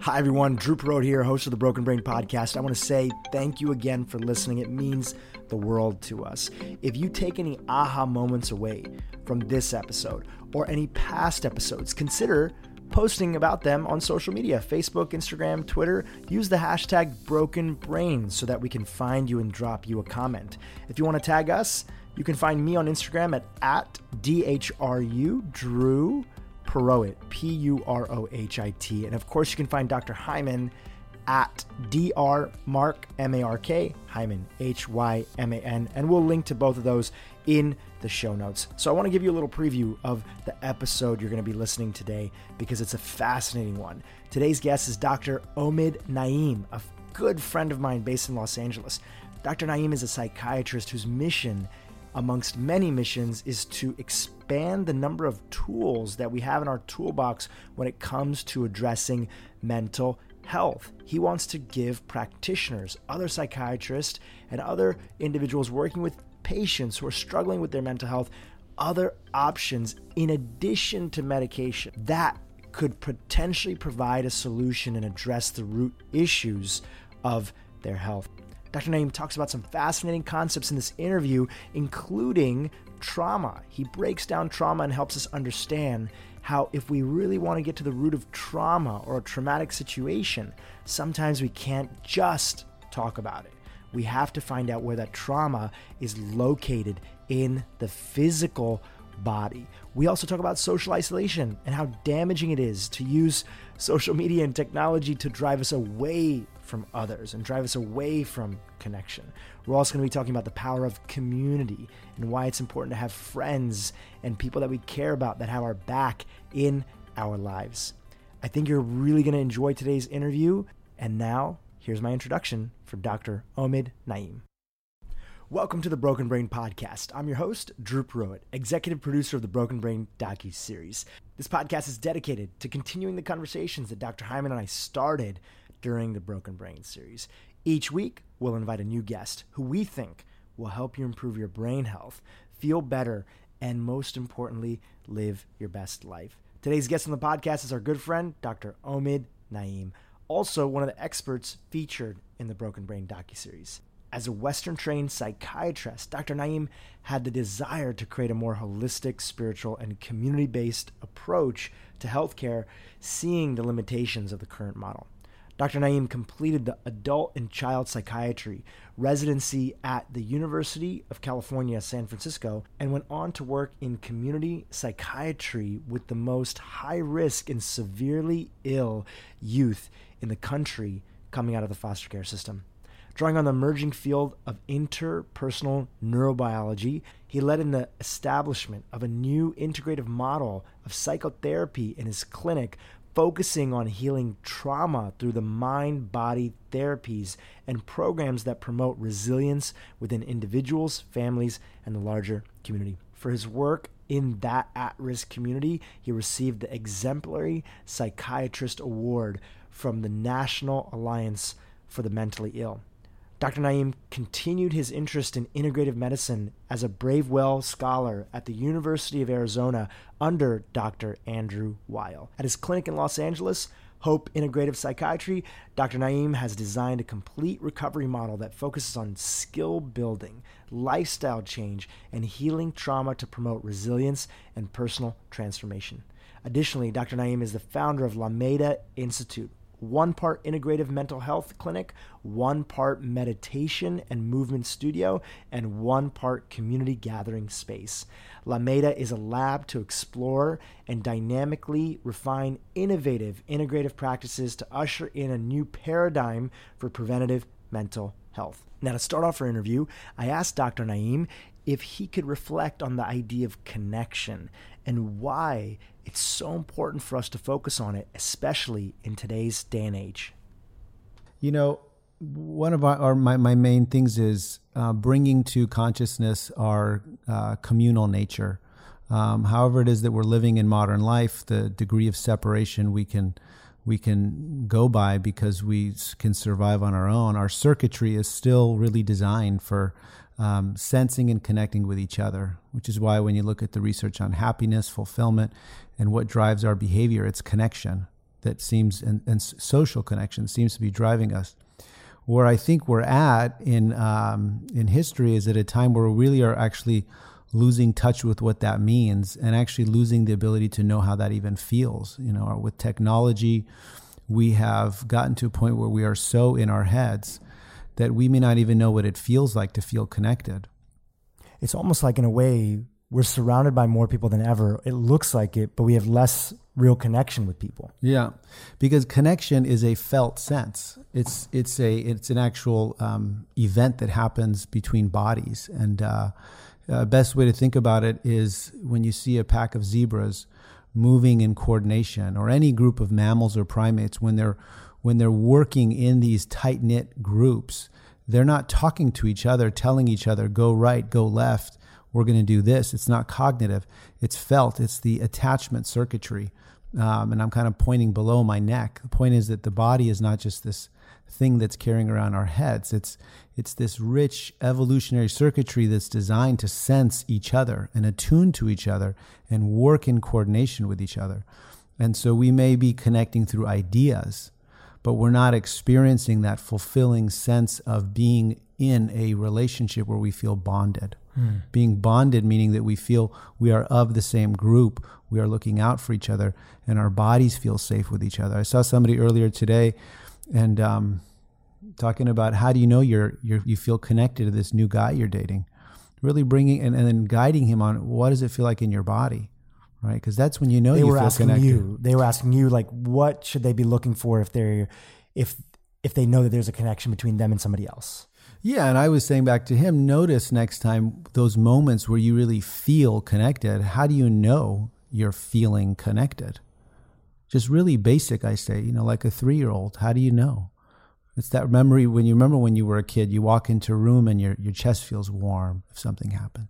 Hi everyone, Dhru Purohit here, host of the Broken Brain Podcast. I want to say thank you again for listening. It means the world to us. If you take any aha moments away from this episode or any past episodes, consider posting about them on social media, Facebook, Instagram, Twitter. Use the hashtag #BrokenBrain so that we can find you and drop you a comment. If you want to tag us, you can find me on Instagram at @DHRU Purohit, Purohit. And of course, you can find Dr. Hyman at @DrMark Hyman, Hyman. And we'll link to both of those in the show notes. So I want to give you a little preview of the episode you're going to be listening today because it's a fascinating one. Today's guest is Dr. Omid Naim, a good friend of mine based in Los Angeles. Dr. Naim is a psychiatrist whose mission, amongst many missions, is to expand the number of tools that we have in our toolbox when it comes to addressing mental health. He wants to give practitioners, other psychiatrists, and other individuals working with patients who are struggling with their mental health other options in addition to medication that could potentially provide a solution and address the root issues of their health. Dr. Naim talks about some fascinating concepts in this interview, including trauma. He breaks down trauma and helps us understand how if we really want to get to the root of trauma or a traumatic situation, sometimes we can't just talk about it. We have to find out where that trauma is located in the physical body. We also talk about social isolation and how damaging it is to use social media and technology to drive us away from others and drive us away from connection. We're also going to be talking about the power of community and why it's important to have friends and people that we care about that have our back in our lives. I think you're really going to enjoy today's interview. And now, here's my introduction for Dr. Omid Naim. Welcome to the Broken Brain Podcast. I'm your host, Dhru Purohit, executive producer of the Broken Brain DocuSeries. This podcast is dedicated to continuing the conversations that Dr. Hyman and I started during the Broken Brain series. Each week, we'll invite a new guest who we think will help you improve your brain health, feel better, and most importantly, live your best life. Today's guest on the podcast is our good friend, Dr. Omid Naim, also one of the experts featured in the Broken Brain DocuSeries. As a Western-trained psychiatrist, Dr. Naim had the desire to create a more holistic, spiritual, and community-based approach to healthcare, seeing the limitations of the current model. Dr. Naim completed the adult and child psychiatry residency at the University of California, San Francisco, and went on to work in community psychiatry with the most high-risk and severely ill youth in the country coming out of the foster care system. Drawing on the emerging field of interpersonal neurobiology, he led in the establishment of a new integrative model of psychotherapy in his clinic, focusing on healing trauma through the mind-body therapies and programs that promote resilience within individuals, families, and the larger community. For his work in that at-risk community, he received the Exemplary Psychiatrist Award from the National Alliance for the Mentally Ill. Dr. Naim continued his interest in integrative medicine as a Bravewell scholar at the University of Arizona under Dr. Andrew Weil. At his clinic in Los Angeles, Hope Integrative Psychiatry, Dr. Naim has designed a complete recovery model that focuses on skill building, lifestyle change, and healing trauma to promote resilience and personal transformation. Additionally, Dr. Naim is the founder of La Maida Institute, one part integrative mental health clinic, one part meditation and movement studio, and one part community gathering space. La Maida is a lab to explore and dynamically refine innovative integrative practices to usher in a new paradigm for preventative mental health. Now, to start off our interview, I asked Dr. Naim if he could reflect on the idea of connection and why it's so important for us to focus on it, especially in today's day and age. You know, one of my main things is bringing to consciousness our communal nature. However it is that we're living in modern life, the degree of separation we can go by because we can survive on our own. Our circuitry is still really designed for sensing and connecting with each other, which is why when you look at the research on happiness, fulfillment, and what drives our behavior, it's connection. that seems, and social connection seems to be driving us. Where I think we're at in history is at a time where we really are actually losing touch with what that means, and actually losing the ability to know how that even feels. You know, or with technology, we have gotten to a point where we are so in our heads that we may not even know what it feels like to feel connected. It's almost like, in a way, we're surrounded by more people than ever. It looks like it, but we have less real connection with people. Yeah, because connection is a felt sense. It's an actual event that happens between bodies. And best way to think about it is when you see a pack of zebras moving in coordination, or any group of mammals or primates, when they're working in these tight-knit groups, they're not talking to each other, telling each other, go right, go left, we're going to do this. It's not cognitive. It's felt. It's the attachment circuitry. And I'm kind of pointing below my neck. The point is that the body is not just this thing that's carrying around our heads. It's this rich evolutionary circuitry that's designed to sense each other and attune to each other and work in coordination with each other. And so we may be connecting through ideas, but we're not experiencing that fulfilling sense of being in a relationship where we feel bonded. Being bonded, meaning that we feel we are of the same group, we are looking out for each other, and our bodies feel safe with each other. I saw somebody earlier today and talking about, how do you know you feel connected to this new guy you're dating? Really bringing and then guiding him on, what does it feel like in your body, right? Because that's when you know you feel connected. They were asking you, like, what should they be looking for if they know that there's a connection between them and somebody else? Yeah, and I was saying back to him, notice next time those moments where you really feel connected. How do you know you're feeling connected? Just really basic, I say, like a 3-year-old, how do you know? It's that memory when you were a kid, you walk into a room and your chest feels warm if something happened.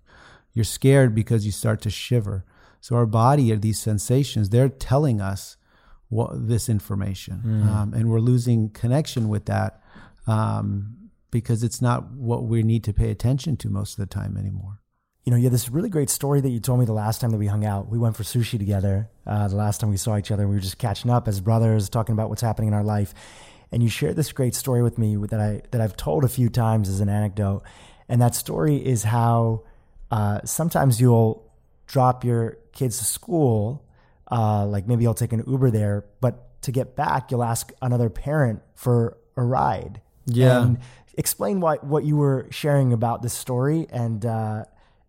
You're scared because you start to shiver. So our body, are these sensations, they're telling us this information. And we're losing connection with that. Because it's not what we need to pay attention to most of the time anymore. You have this really great story that you told me the last time that we hung out. We went for sushi together. The last time we saw each other, we were just catching up as brothers, talking about what's happening in our life. And you shared this great story with me that I've told a few times as an anecdote. And that story is how sometimes you'll drop your kids to school, like maybe I'll take an Uber there, but to get back, you'll ask another parent for a ride. Yeah. And explain what you were sharing about this story and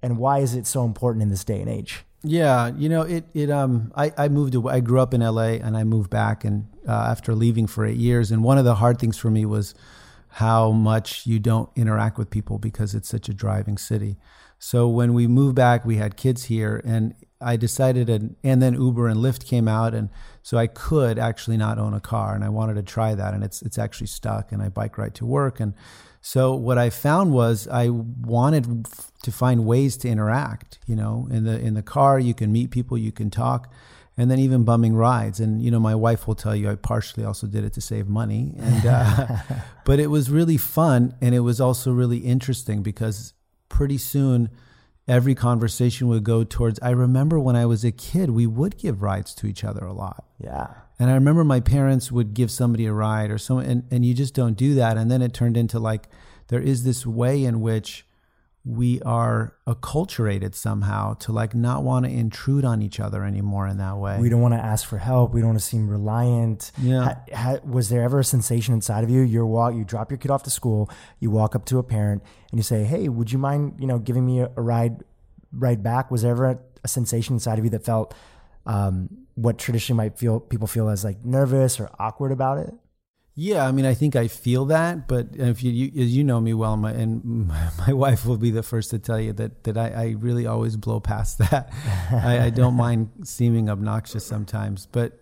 why is it so important in this day and age? Yeah, I moved away. I grew up in LA and I moved back, and after leaving for 8 years, and one of the hard things for me was how much you don't interact with people because it's such a driving city. So when we moved back, we had kids here, and I decided, and then Uber and Lyft came out, and so I could actually not own a car, and I wanted to try that, and it's actually stuck, and I bike right to work. And so what I found was I wanted to find ways to interact. In the car you can meet people, you can talk, and then even bumming rides. And my wife will tell you I partially also did it to save money, and but it was really fun, and it was also really interesting because pretty soon every conversation would go towards, I remember when I was a kid, we would give rides to each other a lot. Yeah. And I remember my parents would give somebody a ride or someone, and you just don't do that. And then it turned into like, there is this way in which we are acculturated somehow to like not want to intrude on each other anymore in that way. We don't want to ask for help. We don't want to seem reliant. Yeah. Was there ever a sensation inside of you? You drop your kid off to school, you walk up to a parent and you say, hey, would you mind, giving me a ride right back? Was there ever a sensation inside of you that felt what traditionally people feel as like nervous or awkward about it? Yeah, I think I feel that, but if you know me well, my wife will be the first to tell you that I really always blow past that. I don't mind seeming obnoxious sometimes, but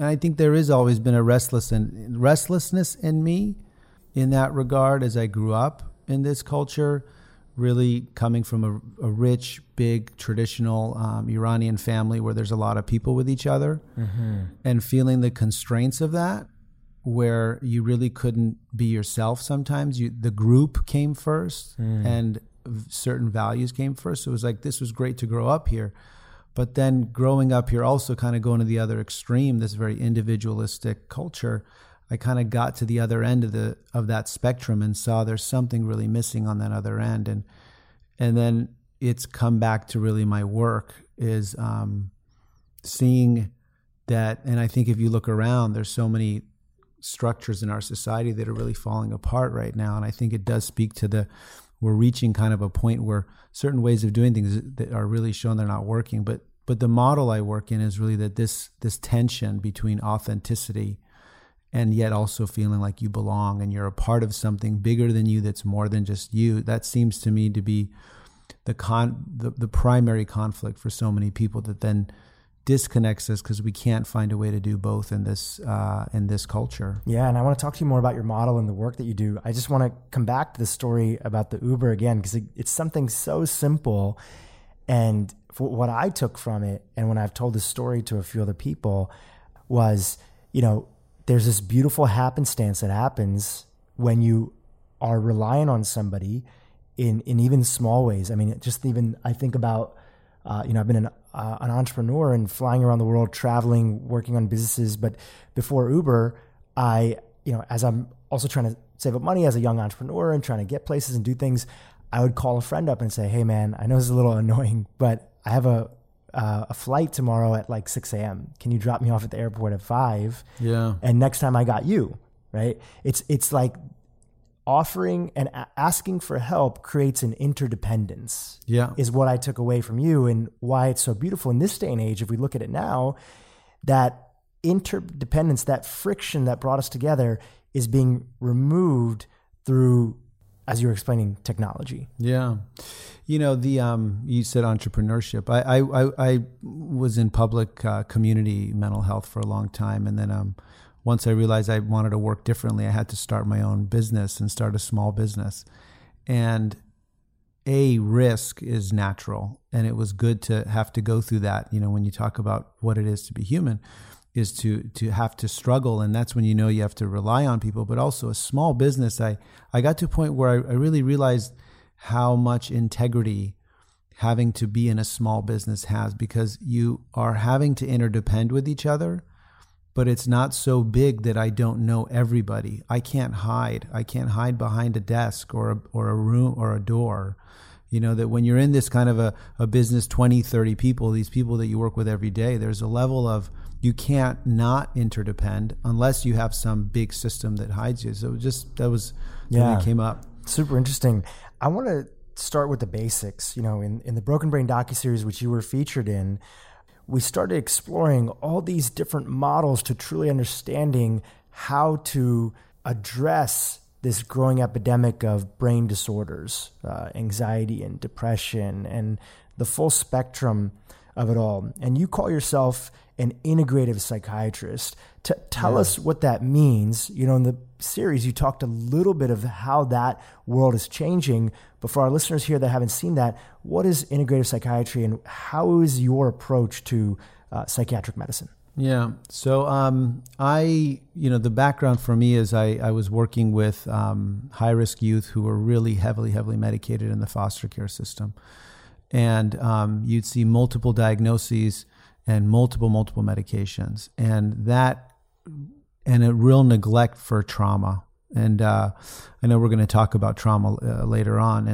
I think there has always been a restlessness in me in that regard as I grew up in this culture, really coming from a rich, big, traditional Iranian family where there's a lot of people with each other, and feeling the constraints of that, where you really couldn't be yourself sometimes. The group came first, and certain values came first. So it was like, this was great to grow up here, But then growing up here, also kind of going to the other extreme, this very individualistic culture, I kind of got to the other end of that spectrum and saw there's something really missing on that other end. And then it's come back to really my work is seeing that. And I think if you look around, there's so many structures in our society that are really falling apart right now. And I think it does speak to we're reaching kind of a point where certain ways of doing things that are really shown they're not working. But the model I work in is really that this tension between authenticity and yet also feeling like you belong and you're a part of something bigger than you that's more than just you. That seems to me to be the primary conflict for so many people that then disconnects us because we can't find a way to do both in this culture. Yeah, and I want to talk to you more about your model and the work that you do. I just want to come back to the story about the Uber again because it's something so simple. And what I took from it, and when I've told this story to a few other people, was, you know, there's this beautiful happenstance that happens when you are reliant on somebody in even small ways. I mean, just even I think about, you know, I've been an entrepreneur and flying around the world, traveling, working on businesses. But before Uber, I, you know, as I'm also trying to save up money as a young entrepreneur and trying to get places and do things, I would call a friend up and say, hey man, I know this is a little annoying, but I have a flight tomorrow at like 6 a.m. Can you drop me off at the airport at 5? Yeah. And next time I got you, right? It's like offering and asking for help creates an interdependence. Yeah, is what I took away from you and why it's so beautiful in this day and age. If we look at it now, that interdependence, that friction that brought us together is being removed through, as you were explaining, technology. Yeah. You know, you said entrepreneurship. I was in public community mental health for a long time. And then once I realized I wanted to work differently, I had to start my own business and start a small business. And risk is natural. And it was good to have to go through that. You know, when you talk about what it is to be human, is to have to struggle. And that's when you know you have to rely on people. But also a small business, I got to a point where I really realized how much integrity having to be in a small business has, because you are having to interdepend with each other, but it's not so big that I don't know everybody. I can't hide behind a desk or a room or a door. You know, that when you're in this kind of a business, 20, 30 people, these people that you work with every day, there's a level of you can't not interdepend unless you have some big system that hides you. So that came up. Super interesting. I want to start with the basics. You know, in the Broken Brain DocuSeries, which you were featured in, we started exploring all these different models to truly understanding how to address this growing epidemic of brain disorders, anxiety and depression, and the full spectrum of it all. And you call yourself an integrative psychiatrist. Tell us what that means. You know, in the series, you talked a little bit of how that world is changing. But for our listeners here that haven't seen that, what is integrative psychiatry and how is your approach to psychiatric medicine? Yeah. So the background for me is I was working with high-risk youth who were really heavily, heavily medicated in the foster care system. And you'd see multiple diagnoses and multiple medications, and a real neglect for trauma. And I know we're going to talk about trauma later on.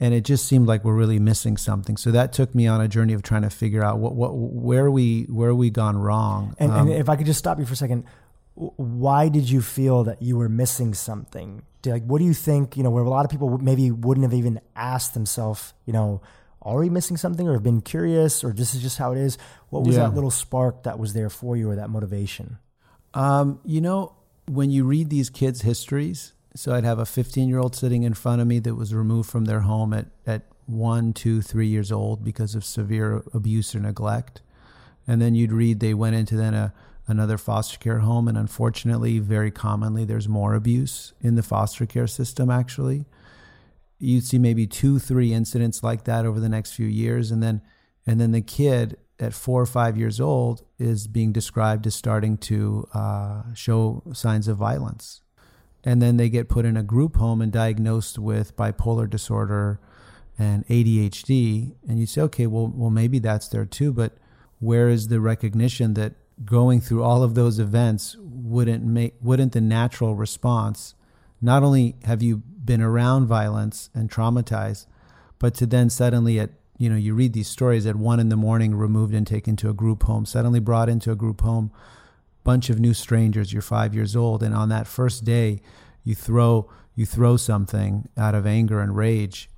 And it just seemed like we're really missing something. So that took me on a journey of trying to figure out where we gone wrong. And if I could just stop you for a second, why did you feel that you were missing something? Like, what do you think, you know, where a lot of people maybe wouldn't have even asked themselves, you know, are we missing something or have been curious or this is just how it is? What was that little spark that was there for you or that motivation? You know, when you read these kids' histories, so I'd have a 15-year-old sitting in front of me that was removed from their home at 1, 2, 3 years old because of severe abuse or neglect. And then you'd read they went into then another foster care home. And unfortunately, very commonly, there's more abuse in the foster care system, actually. You'd see maybe 2, 3 incidents like that over the next few years. And then the kid at 4 or 5 years old is being described as starting to show signs of violence. And then they get put in a group home and diagnosed with bipolar disorder and ADHD, and you say, okay, well, maybe that's there too, but where is the recognition that going through all of those events wouldn't the natural response, not only have you been around violence and traumatized, but to then suddenly you read these stories at 1 a.m, removed and taken to a group home, suddenly brought into a group home, bunch of new strangers, you're 5 years old. And on that first day, you throw something out of anger and rage,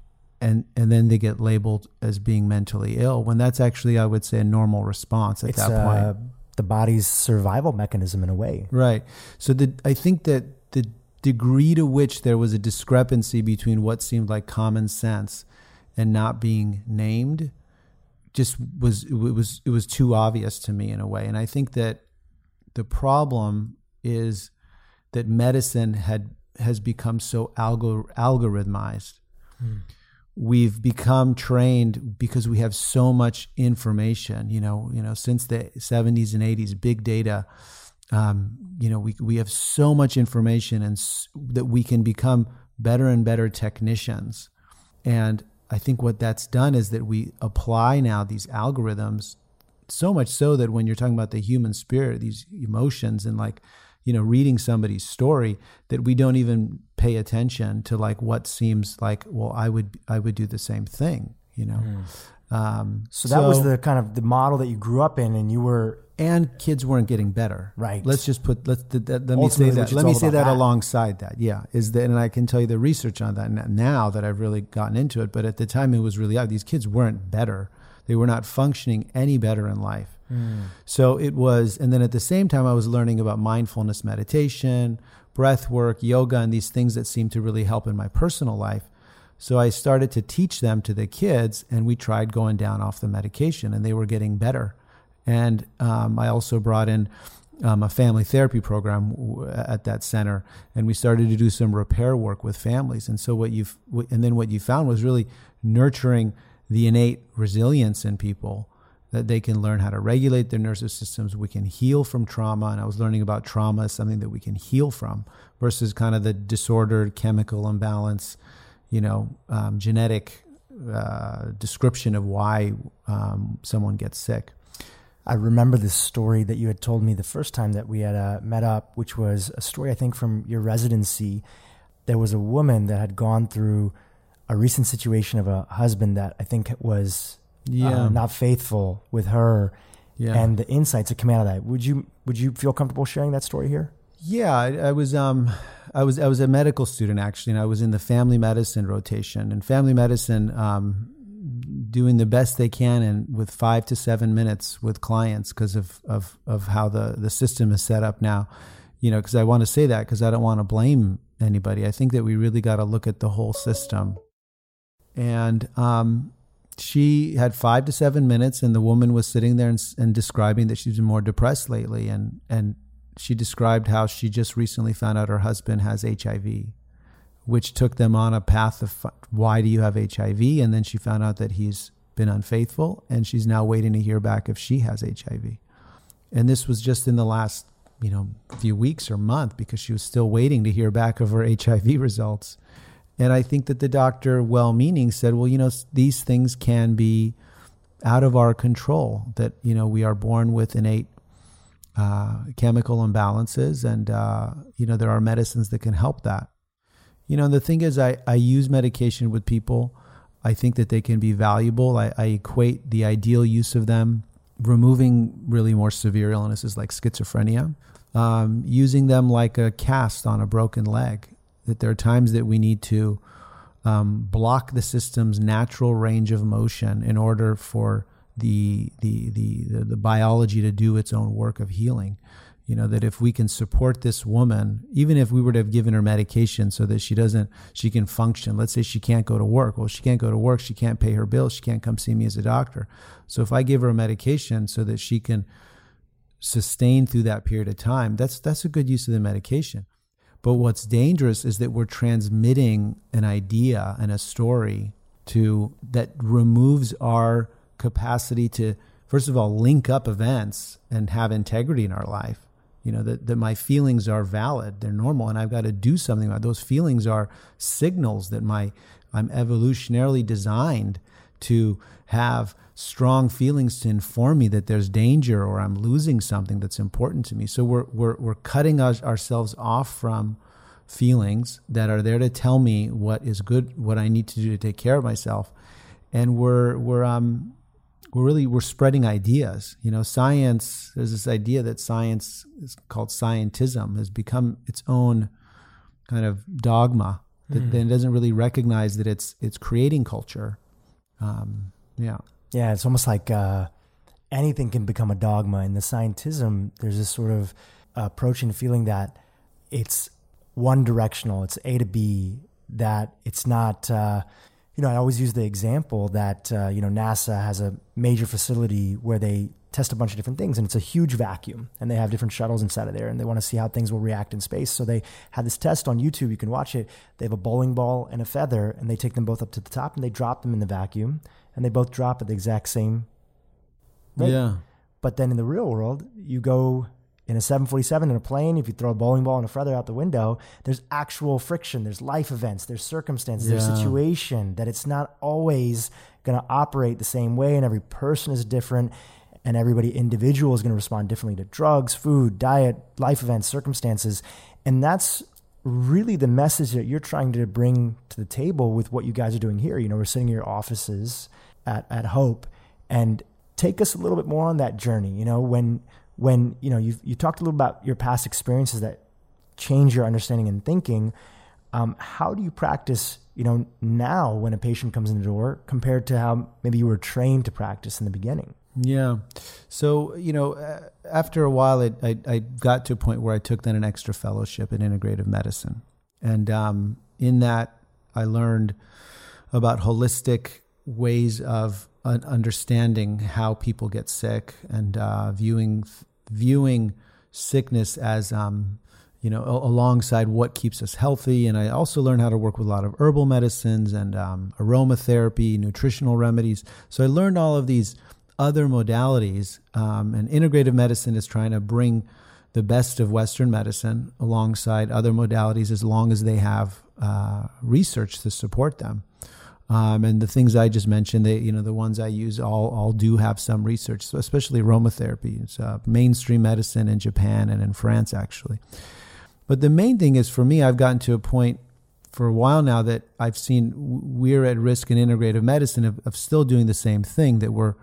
and then they get labeled as being mentally ill, when that's actually, I would say, a normal response at that point. The body's survival mechanism in a way. Right. So I think that the degree to which there was a discrepancy between what seemed like common sense and not being named just was too obvious to me in a way. And I think that the problem is that medicine has become so algorithmized. Mm. We've become trained because we have so much information, since the 70s and 80s, big data, we have so much information that we can become better and better technicians. And I think what that's done is that we apply now these algorithms, so much so that when you're talking about the human spirit, these emotions and reading somebody's story, that we don't even pay attention to what seems like, well, I would do the same thing, So that was the kind of the model that you grew up in, and kids weren't getting better. Right. Let me say that alongside that. Yeah. And I can tell you the research on that now that I've really gotten into it, but at the time it was really odd. These kids weren't better. They were not functioning any better in life. Mm. So it was, and then at the same time, I was learning about mindfulness meditation, breath work, yoga, and these things that seemed to really help in my personal life. So I started to teach them to the kids, and we tried going down off the medication, and they were getting better. And I also brought in a family therapy program at that center, and we started to do some repair work with families. And so what you found was really nurturing the innate resilience in people, that they can learn how to regulate their nervous systems. We can heal from trauma. And I was learning about trauma as something that we can heal from versus kind of the disordered chemical imbalance, genetic description of why someone gets sick. I remember this story that you had told me the first time that we had met up, which was a story, I think, from your residency. There was a woman that had gone through a recent situation of a husband that I think was... Yeah, not faithful with her, and the insights that come out of that. Would you feel comfortable sharing that story here? Yeah, I was a medical student actually, and I was in the family medicine rotation. And family medicine, doing the best they can, and with 5 to 7 minutes with clients because of how the system is set up now. Because I want to say that because I don't want to blame anybody. I think that we really got to look at the whole system, and she had 5 to 7 minutes, and the woman was sitting there and describing that she's been more depressed lately. And she described how she just recently found out her husband has HIV, which took them on a path of why do you have HIV? And then she found out that he's been unfaithful, and she's now waiting to hear back if she has HIV. And this was just in the last, few weeks or month, because she was still waiting to hear back of her HIV results. And I think that the doctor, well-meaning, said, well, these things can be out of our control, that, we are born with innate chemical imbalances, and, there are medicines that can help that. The thing is, I use medication with people. I think that they can be valuable. I equate the ideal use of them, removing really more severe illnesses like schizophrenia, using them like a cast on a broken leg. That there are times that we need to block the system's natural range of motion in order for the biology to do its own work of healing. That if we can support this woman, even if we were to have given her medication so that she can function. Let's say she can't go to work. Well, she can't go to work. She can't pay her bills. She can't come see me as a doctor. So if I give her a medication so that she can sustain through that period of time, that's a good use of the medication. But what's dangerous is that we're transmitting an idea and a story that removes our capacity to, first of all, link up events and have integrity in our life, you know, that my feelings are valid, they're normal, and I've got to do something about it. Those feelings are signals that I'm evolutionarily designed to have strong feelings to inform me that there's danger or I'm losing something that's important to me. So we're cutting ourselves off from feelings that are there to tell me what is good, what I need to do to take care of myself, and we're spreading ideas. You know, science. There's this idea that science is called scientism has become its own kind of dogma that then doesn't really recognize that it's creating culture. Yeah. It's almost like anything can become a dogma. In the scientism, there's this sort of approach and feeling that it's one directional. It's A to B. That it's not. I always use the example that NASA has a major facility where they test a bunch of different things, and it's a huge vacuum, and they have different shuttles inside of there, and they want to see how things will react in space. So they had this test on YouTube. You can watch it. They have a bowling ball and a feather, and they take them both up to the top, and they drop them in the vacuum, and they both drop at the exact same rate. Yeah. But then in the real world, you go in a 747 in a plane, if you throw a bowling ball and a feather out the window, there's actual friction, there's life events, there's circumstances, there's situation, that it's not always going to operate the same way, and every person is different, and everybody individual is going to respond differently to drugs, food, diet, life events, circumstances. And that's really the message that you're trying to bring to the table with what you guys are doing here. You know, we're sitting in your offices at Hope, and take us a little bit more on that journey. You know, when you know, you talked a little about your past experiences that change your understanding and thinking. How do you practice, you know, now when a patient comes in the door compared to how maybe you were trained to practice in the beginning? Yeah. So, you know, after a while, I got to a point where I took then an extra fellowship in integrative medicine. And in that, I learned about holistic ways of understanding how people get sick, and viewing sickness as, alongside what keeps us healthy. And I also learned how to work with a lot of herbal medicines and aromatherapy, nutritional remedies. So I learned all of these other modalities, and integrative medicine is trying to bring the best of Western medicine alongside other modalities as long as they have research to support them. And the things I just mentioned, the ones I use all do have some research, so especially aromatherapy. It's mainstream medicine in Japan and in France, actually. But the main thing is, for me, I've gotten to a point for a while now that I've seen we're at risk in integrative medicine of still doing the same thing, that we're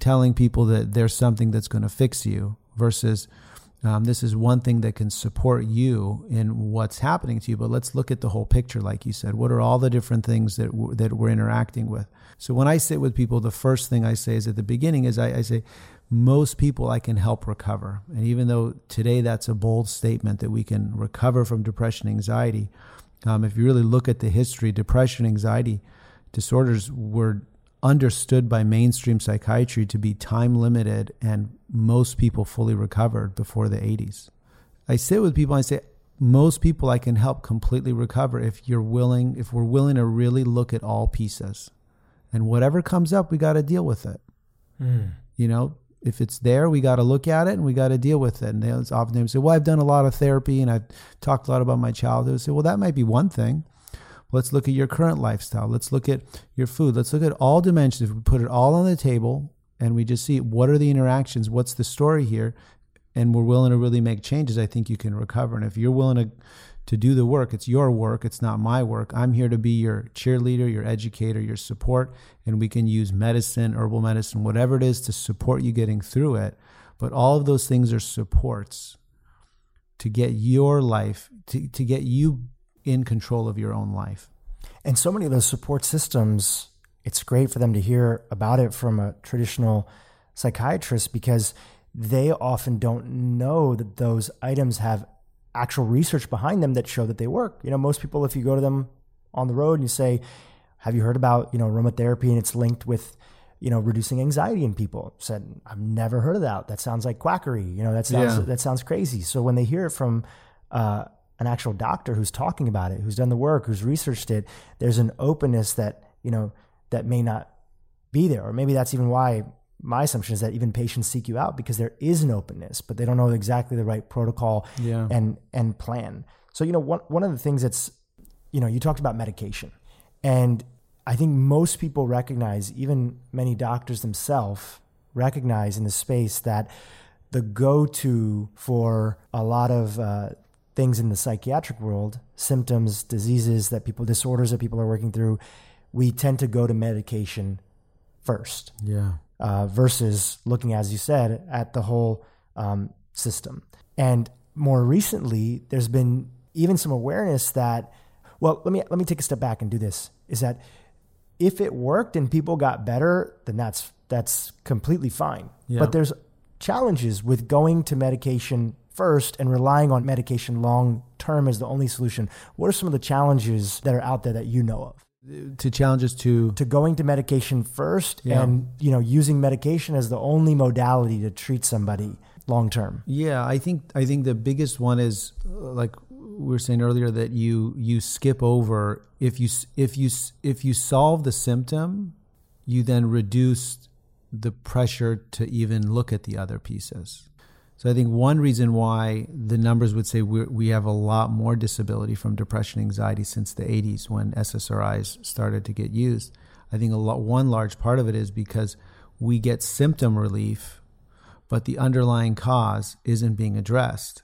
telling people that there's something that's going to fix you versus this is one thing that can support you in what's happening to you. But let's look at the whole picture, like you said. What are all the different things that we're interacting with? So when I sit with people, the first thing I say is at the beginning is I say, most people I can help recover. And even though today that's a bold statement that we can recover from depression, anxiety, if you really look at the history, depression, anxiety disorders were understood by mainstream psychiatry to be time limited, and most people fully recovered before the 80s. I sit with people and I say, most people I can help completely recover if we're willing to really look at all pieces. And whatever comes up, we got to deal with it. Mm. You know, if it's there, we got to look at it and we got to deal with it. And they often say, well, I've done a lot of therapy and I've talked a lot about my childhood. I say, well, that might be one thing. Let's look at your current lifestyle. Let's look at your food. Let's look at all dimensions. If we put it all on the table and we just see what are the interactions, what's the story here, and we're willing to really make changes, I think you can recover. And if you're willing to do the work, it's your work, it's not my work. I'm here to be your cheerleader, your educator, your support, and we can use medicine, herbal medicine, whatever it is to support you getting through it. But all of those things are supports to get your life, to get you in control of your own life. And so many of those support systems, it's great for them to hear about it from a traditional psychiatrist, because they often don't know that those items have actual research behind them that show that they work. You know, most people, if you go to them on the road and you say, have you heard about, you know, aromatherapy and it's linked with, you know, reducing anxiety in people, said, I've never heard of that. That sounds like quackery. You know, that sounds crazy. So when they hear it from, an actual doctor who's talking about it, who's done the work, who's researched it, there's an openness that, you know, that may not be there. Or maybe that's even why my assumption is that even patients seek you out because there is an openness, but they don't know exactly the right protocol and plan. So, you know, one of the things that's, you know, you talked about medication, and I think most people recognize, even many doctors themselves recognize in the space, that the go-to for a lot of things in the psychiatric world, symptoms, diseases that people, disorders that people are working through, we tend to go to medication first. Yeah. Versus looking, as you said, at the whole system. And more recently, there's been even some awareness that, well, let me take a step back and do this, is that if it worked and people got better, then that's completely fine. Yeah. But there's challenges with going to medication first and relying on medication long term as the only solution. What are some of the challenges that are out there that you know of? To challenges to going to medication first and, you know, using medication as the only modality to treat somebody long term. Yeah, I think the biggest one is, like we were saying earlier, that you skip over, if you solve the symptom, you then reduce the pressure to even look at the other pieces. So I think one reason why the numbers would say we have a lot more disability from depression, anxiety since the 80s when SSRIs started to get used. I think one large part of it is because we get symptom relief, but the underlying cause isn't being addressed.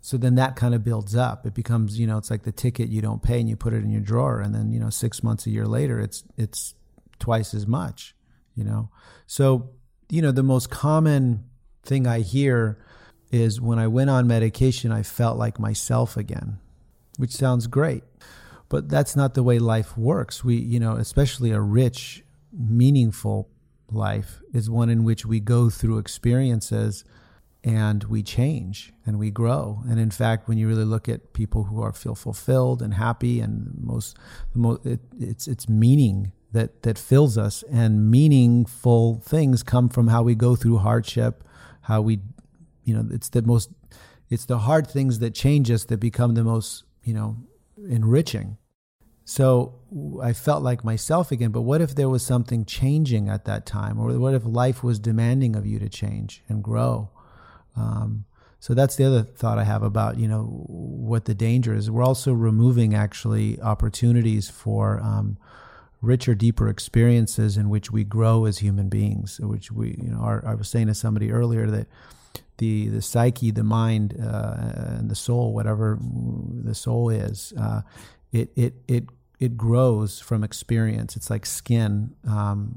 So then that kind of builds up. It becomes, you know, it's like the ticket you don't pay and you put it in your drawer, and then, you know, 6 months, a year later, it's twice as much, you know. So, you know, the most common thing I hear is, when I went on medication, I felt like myself again, which sounds great, but that's not the way life works. We, you know, especially a rich, meaningful life is one in which we go through experiences and we change and we grow. And in fact, when you really look at people who feel fulfilled and happy, and it's meaning that fills us, and meaningful things come from how we go through hardship, how we, you know, it's the hard things that change us that become the most, you know, enriching. So I felt like myself again, but what if there was something changing at that time? Or what if life was demanding of you to change and grow? So that's the other thought I have about, you know, what the danger is. We're also removing actually opportunities for richer, deeper experiences in which we grow as human beings, which we, you know, I was saying to somebody earlier that the psyche, the mind, and the soul, whatever the soul is, it grows from experience. It's like skin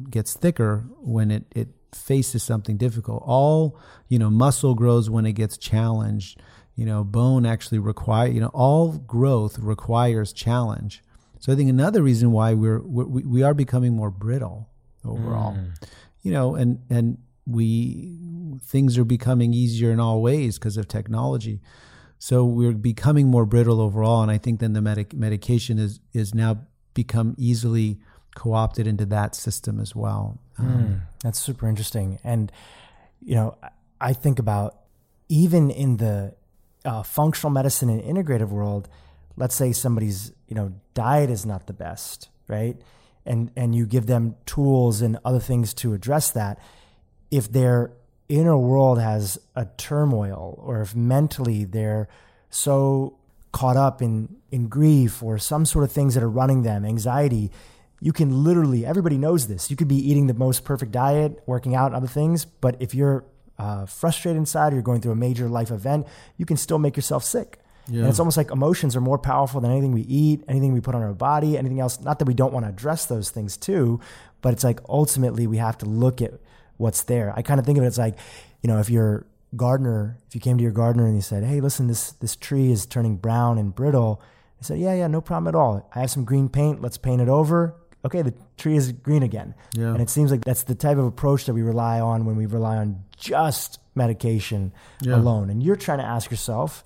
gets thicker when it faces something difficult. All, you know, muscle grows when it gets challenged. You know, bone actually require, you know, all growth requires challenge. So I think another reason why we are becoming more brittle overall, you know, and things are becoming easier in all ways because of technology. So we're becoming more brittle overall, and I think then the medication is now become easily co-opted into that system as well. That's super interesting, and you know, I think about even in the functional medicine and integrative world. Let's say somebody's, you know, diet is not the best, right? And you give them tools and other things to address that. If their inner world has a turmoil, or if mentally they're so caught up in grief or some sort of things that are running them, anxiety, you can literally, everybody knows this, you could be eating the most perfect diet, working out, other things, but if you're frustrated inside, or you're going through a major life event, you can still make yourself sick. Yeah. And it's almost like emotions are more powerful than anything we eat, anything we put on our body, anything else. Not that we don't want to address those things too, but it's like ultimately we have to look at what's there. I kind of think of it as like, you know, if you came to your gardener and you said, hey, listen, this tree is turning brown and brittle. They said, yeah, no problem at all. I have some green paint. Let's paint it over. Okay, the tree is green again. Yeah. And it seems like that's the type of approach that we rely on when we rely on just medication alone. And you're trying to ask yourself,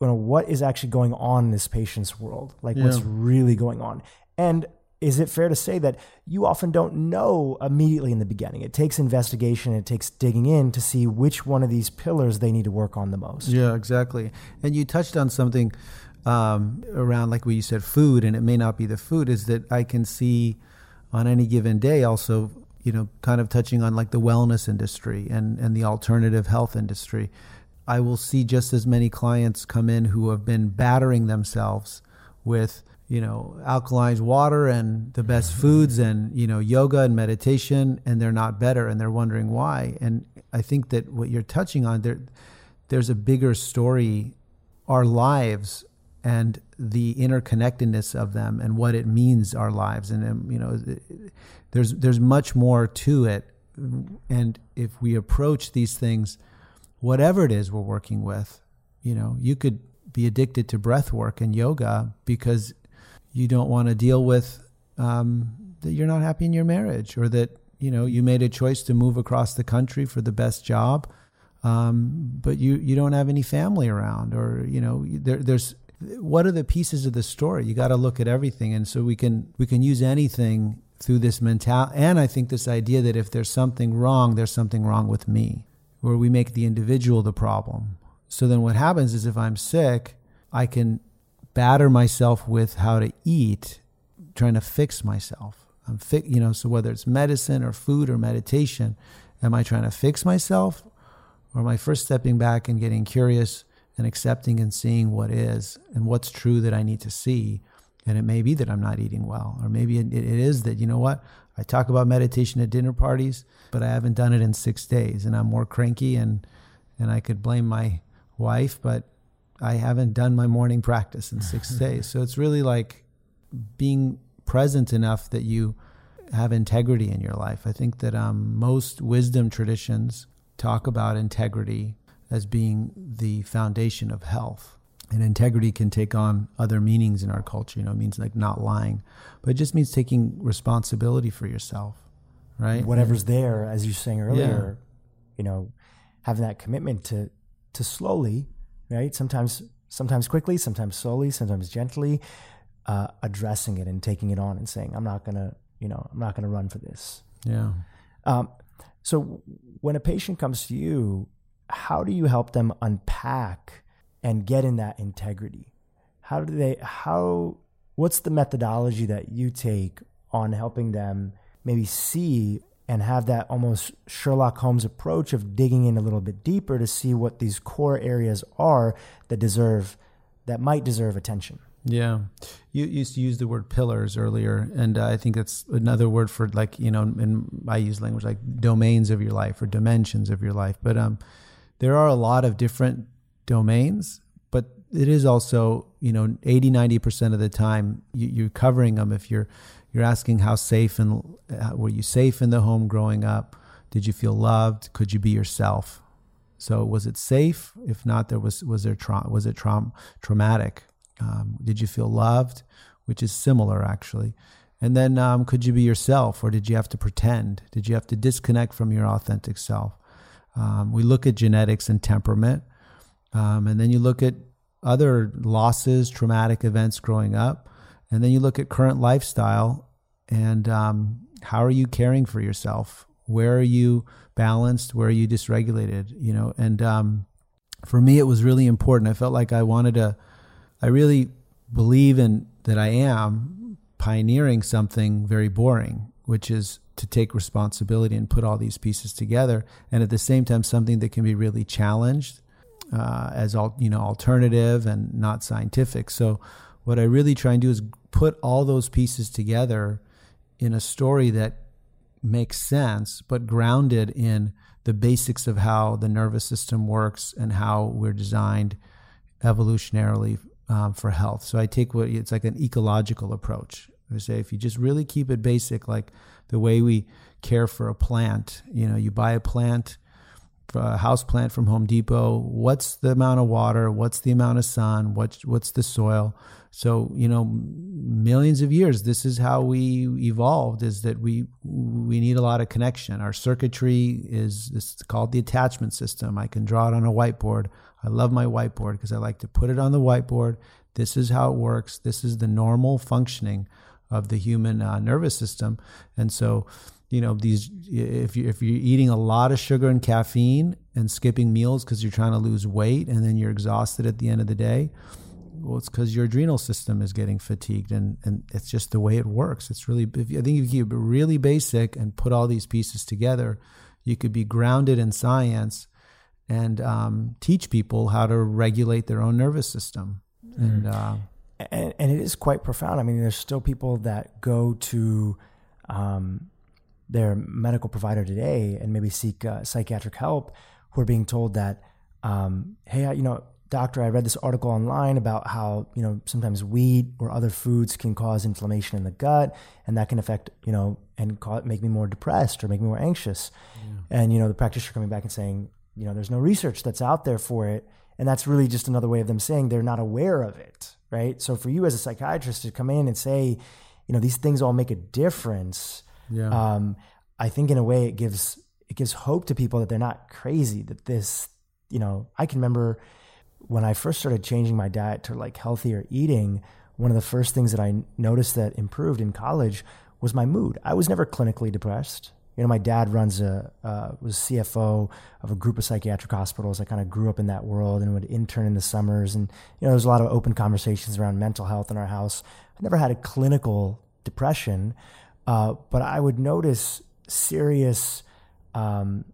you know, what is actually going on in this patient's world? Like what's really going on? And is it fair to say that you often don't know immediately in the beginning? It takes investigation. It takes digging in to see which one of these pillars they need to work on the most. Yeah, exactly. And you touched on something around, like what you said, food, and it may not be the food, is that I can see on any given day also you know, kind of touching on like the wellness industry and the alternative health industry, I will see just as many clients come in who have been battering themselves with, you know, alkalized water and the best foods and, you know, yoga and meditation, and they're not better and they're wondering why. And I think that what you're touching on, there's a bigger story, our lives and the interconnectedness of them and what it means our lives. And, you know, there's much more to it. And if we approach these things, whatever it is we're working with, you know, you could be addicted to breath work and yoga because you don't want to deal with that you're not happy in your marriage, or that, you know, you made a choice to move across the country for the best job, but you don't have any family around, or, you know, there's what are the pieces of the story? You got to look at everything. And so we can use anything through this mentality. And I think this idea that if there's something wrong, there's something wrong with me, where we make the individual the problem. So then what happens is, if I'm sick, I can batter myself with how to eat, trying to fix myself. You know, so whether it's medicine or food or meditation, am I trying to fix myself? Or am I first stepping back and getting curious and accepting and seeing what is and what's true that I need to see? And it may be that I'm not eating well, or maybe it is that, you know what, I talk about meditation at dinner parties, but I haven't done it in 6 days, and I'm more cranky, and I could blame my wife, but I haven't done my morning practice in 6 days. So it's really like being present enough that you have integrity in your life. I think that most wisdom traditions talk about integrity as being the foundation of health. And integrity can take on other meanings in our culture. You know, it means like not lying, but it just means taking responsibility for yourself, right? Whatever's there, as you were saying earlier, you know, having that commitment to slowly, right? Sometimes quickly, sometimes slowly, sometimes gently, addressing it and taking it on and saying, I'm not gonna run for this. Yeah. So when a patient comes to you, how do you help them unpack and get in that integrity? What's the methodology that you take on helping them maybe see and have that almost Sherlock Holmes approach of digging in a little bit deeper to see what these core areas are that might deserve attention? Yeah. You used to use the word pillars earlier, and I think that's another word for, like, you know, and I use language like domains of your life or dimensions of your life, but there are a lot of different domains, but it is also, you know, 80, 90% of the time you're covering them. If you're asking how safe, and were you safe in the home growing up? Did you feel loved? Could you be yourself? So was it safe? If not, was it traumatic? Did you feel loved? Which is similar, actually. And then could you be yourself, or did you have to pretend? Did you have to disconnect from your authentic self? We look at genetics and temperament. And then you look at other losses, traumatic events growing up, and then you look at current lifestyle and how are you caring for yourself? Where are you balanced? Where are you dysregulated? You know, and for me, it was really important. I felt like I really believe in that I am pioneering something very boring, which is to take responsibility and put all these pieces together. And at the same time, something that can be really challenged as all, you know, alternative and not scientific. So what I really try and do is put all those pieces together in a story that makes sense, but grounded in the basics of how the nervous system works and how we're designed evolutionarily for health. So I take it's like an ecological approach. I say, if you just really keep it basic, like the way we care for a plant, you know, you buy a plant, a house plant from Home Depot, what's the amount of water, what's the amount of sun, what's the soil? So, you know, millions of years, this is how we evolved, is that we need a lot of connection. Our circuitry is called the attachment system. I can draw it on a whiteboard. I love my whiteboard because I like to put it on the whiteboard. This is how it works. This is the normal functioning of the human nervous system. And so, you know, if you're eating a lot of sugar and caffeine and skipping meals because you're trying to lose weight, and then you're exhausted at the end of the day, well, it's because your adrenal system is getting fatigued, and it's just the way it works. It's really, I think if you keep it really basic and put all these pieces together, you could be grounded in science and teach people how to regulate their own nervous system. And it is quite profound. I mean, there's still people that go to their medical provider today and maybe seek psychiatric help, who are being told that, hey, you know, doctor, I read this article online about how, you know, sometimes wheat or other foods can cause inflammation in the gut, and that can affect, you know, and make me more depressed or make me more anxious. Yeah. And, you know, the practitioner coming back and saying, you know, there's no research that's out there for it. And that's really just another way of them saying they're not aware of it, right? So for you as a psychiatrist to come in and say, you know, these things all make a difference. Yeah. I think in a way it gives hope to people that they're not crazy, that this, you know, I can remember when I first started changing my diet to like healthier eating, one of the first things that I noticed that improved in college was my mood. I was never clinically depressed. You know, my dad runs was CFO of a group of psychiatric hospitals. I kind of grew up in that world and would intern in the summers. And, you know, there's a lot of open conversations around mental health in our house. I never had a clinical depression, but I would notice serious, what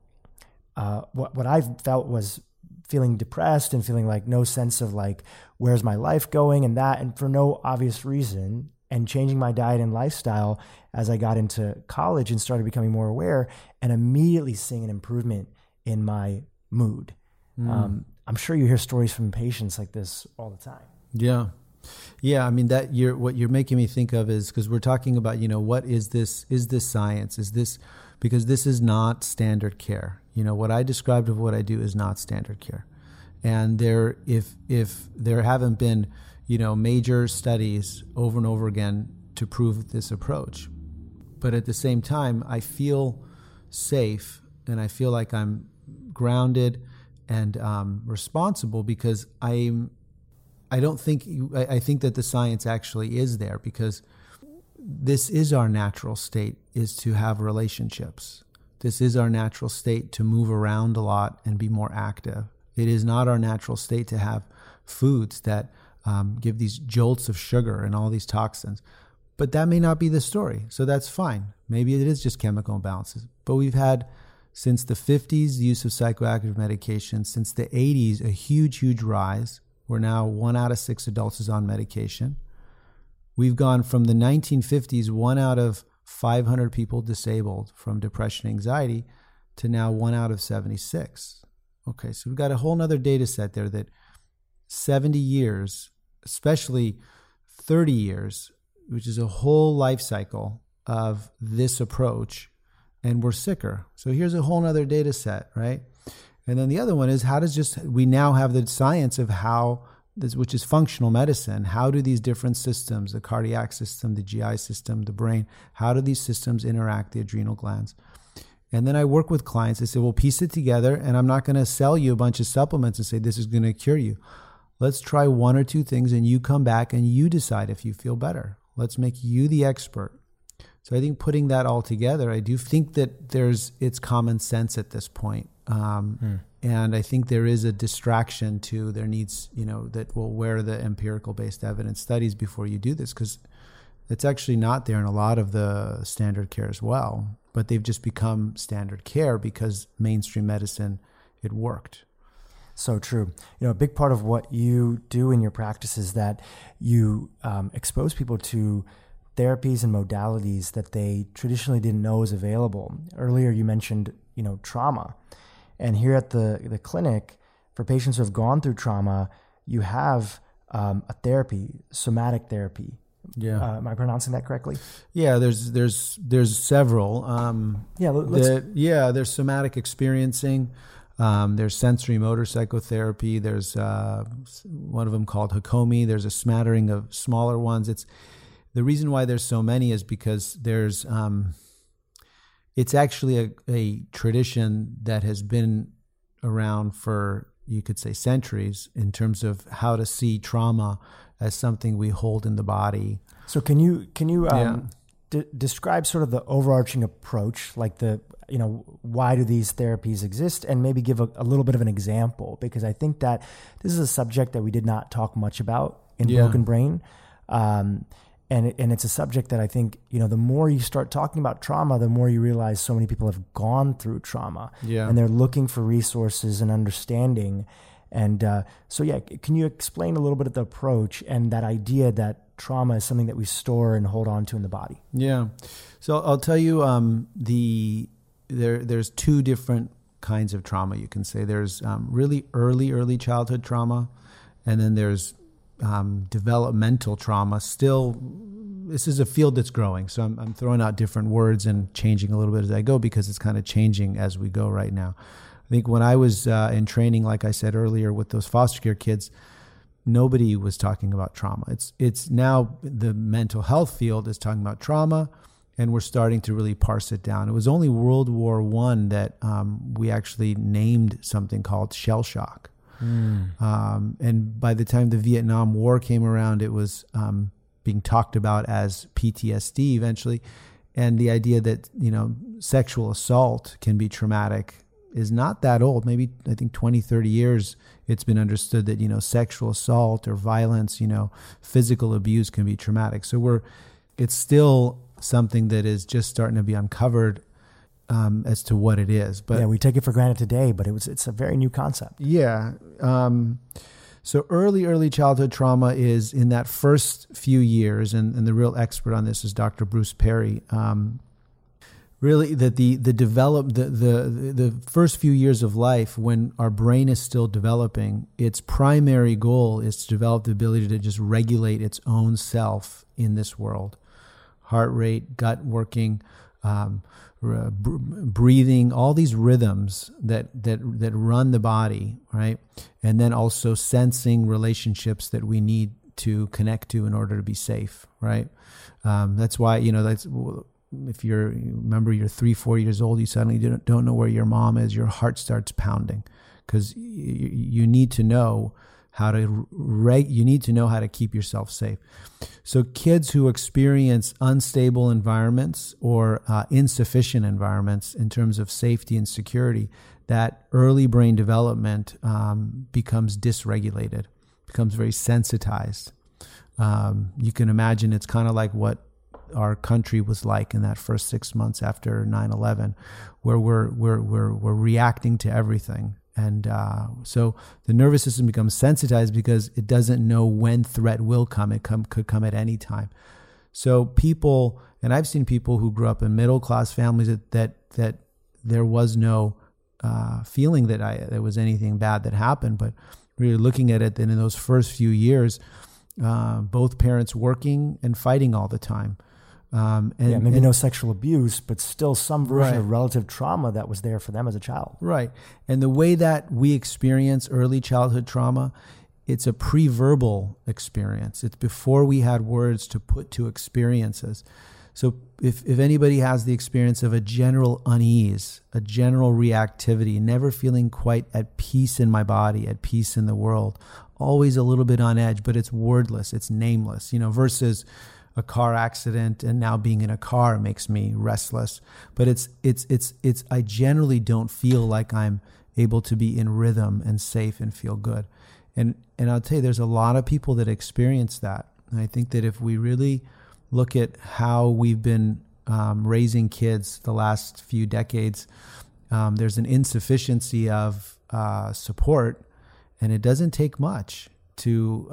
I felt was feeling depressed and feeling like no sense of like, where's my life going, and that, and for no obvious reason. And changing my diet and lifestyle as I got into college and started becoming more aware, and immediately seeing an improvement in my mood. I'm sure you hear stories from patients like this all the time. Yeah. Yeah. I mean, that what you're making me think of is, because we're talking about, you know, what is this? Is this science? Is this, because this is not standard care. You know, what I described of what I do is not standard care. And there, if there haven't been, you know, major studies over and over again to prove this approach. But at the same time, I feel safe and I feel like I'm grounded and responsible, because I think that the science actually is there, because this is our natural state, is to have relationships. This is our natural state to move around a lot and be more active. It is not our natural state to have foods that give these jolts of sugar and all these toxins. But that may not be the story, so that's fine. Maybe it is just chemical imbalances. But we've had, since the 50s, the use of psychoactive medication. Since the 80s, a huge, huge rise. We're now 1 out of 6 adults is on medication. We've gone from the 1950s, 1 out of 500 people disabled from depression and anxiety, to now 1 out of 76. Okay, so we've got a whole nother data set there that 70 years, especially 30 years, which is a whole life cycle of this approach, and we're sicker. So here's a whole nother data set, right? And then the other one is, how does we now have the science of how this, which is functional medicine, how do these different systems, the cardiac system, the GI system, the brain, how do these systems interact, the adrenal glands? And then I work with clients. I say, well, piece it together, and I'm not going to sell you a bunch of supplements and say, this is going to cure you. Let's try 1 or 2 things, and you come back and you decide if you feel better. Let's make you the expert. So I think putting that all together, I do think that it's common sense at this point. And I think there is a distraction to their needs, you know, that, well, where are the empirical based evidence studies before you do this? Because it's actually not there in a lot of the standard care as well, but they've just become standard care because mainstream medicine, it worked. So true. You know, a big part of what you do in your practice is that you expose people to therapies and modalities that they traditionally didn't know was available. Earlier, you mentioned, you know, trauma. And here at the clinic, for patients who have gone through trauma, you have a therapy, somatic therapy. Yeah. Am I pronouncing that correctly? Yeah, there's several. There's somatic experiencing. There's sensory motor psychotherapy. There's one of them called Hakomi. There's a smattering of smaller ones. It's the reason why there's so many is because there's it's actually a tradition that has been around for, you could say, centuries, in terms of how to see trauma as something we hold in the body. So can you describe sort of the overarching approach, like the you know, why do these therapies exist, and maybe give a little bit of an example, because I think that this is a subject that we did not talk much about in Broken Brain. And it's a subject that I think, you know, the more you start talking about trauma, the more you realize so many people have gone through trauma and they're looking for resources and understanding. And so, can you explain a little bit of the approach and that idea that trauma is something that we store and hold on to in the body? Yeah. So I'll tell you, there's two different kinds of trauma, you can say. There's really early childhood trauma, and then there's developmental trauma. Still, this is a field that's growing, so I'm throwing out different words and changing a little bit as I go, because it's kind of changing as we go right now. I think when I was in training, like I said earlier, with those foster care kids, nobody was talking about trauma. It's now the mental health field is talking about trauma, and we're starting to really parse it down. It was only World War I that we actually named something called shell shock. And by the time the Vietnam War came around, it was being talked about as PTSD eventually. And the idea that, you know, sexual assault can be traumatic is not that old. Maybe, I think, 20, 30 years it's been understood that, you know, sexual assault or violence, you know, physical abuse can be traumatic. So it's still something that is just starting to be uncovered as to what it is. But yeah, we take it for granted today, but it's a very new concept. Yeah. So early childhood trauma is in that first few years, and the real expert on this is Dr. Bruce Perry. Really, that the first few years of life, when our brain is still developing, its primary goal is to develop the ability to just regulate its own self in this world. Heart rate, gut working, breathing, all these rhythms that run the body, right? And then also sensing relationships that we need to connect to in order to be safe, right? That's why, you know, if you're 3-4 years old, you suddenly don't know where your mom is, your heart starts pounding, because you need to know how to keep yourself safe. So kids who experience unstable environments or insufficient environments in terms of safety and security, that early brain development becomes dysregulated, becomes very sensitized. You can imagine it's kind of like what our country was like in that first 6 months after 9/11, where we're reacting to everything. And so the nervous system becomes sensitized because it doesn't know when threat will come. It could come at any time. So people, and I've seen people who grew up in middle class families that there was no feeling that there was anything bad that happened. But really looking at it, then in those first few years, both parents working and fighting all the time. No sexual abuse, but still some version of relative trauma that was there for them as a child. Right. And the way that we experience early childhood trauma, it's a pre-verbal experience. It's before we had words to put to experiences. So if anybody has the experience of a general unease, a general reactivity, never feeling quite at peace in my body, at peace in the world, always a little bit on edge, but it's wordless, it's nameless, you know, versus a car accident and now being in a car makes me restless. But it's I generally don't feel like I'm able to be in rhythm and safe and feel good. And I'll tell you, there's a lot of people that experience that. And I think that if we really look at how we've been raising kids the last few decades, there's an insufficiency of support, and it doesn't take much to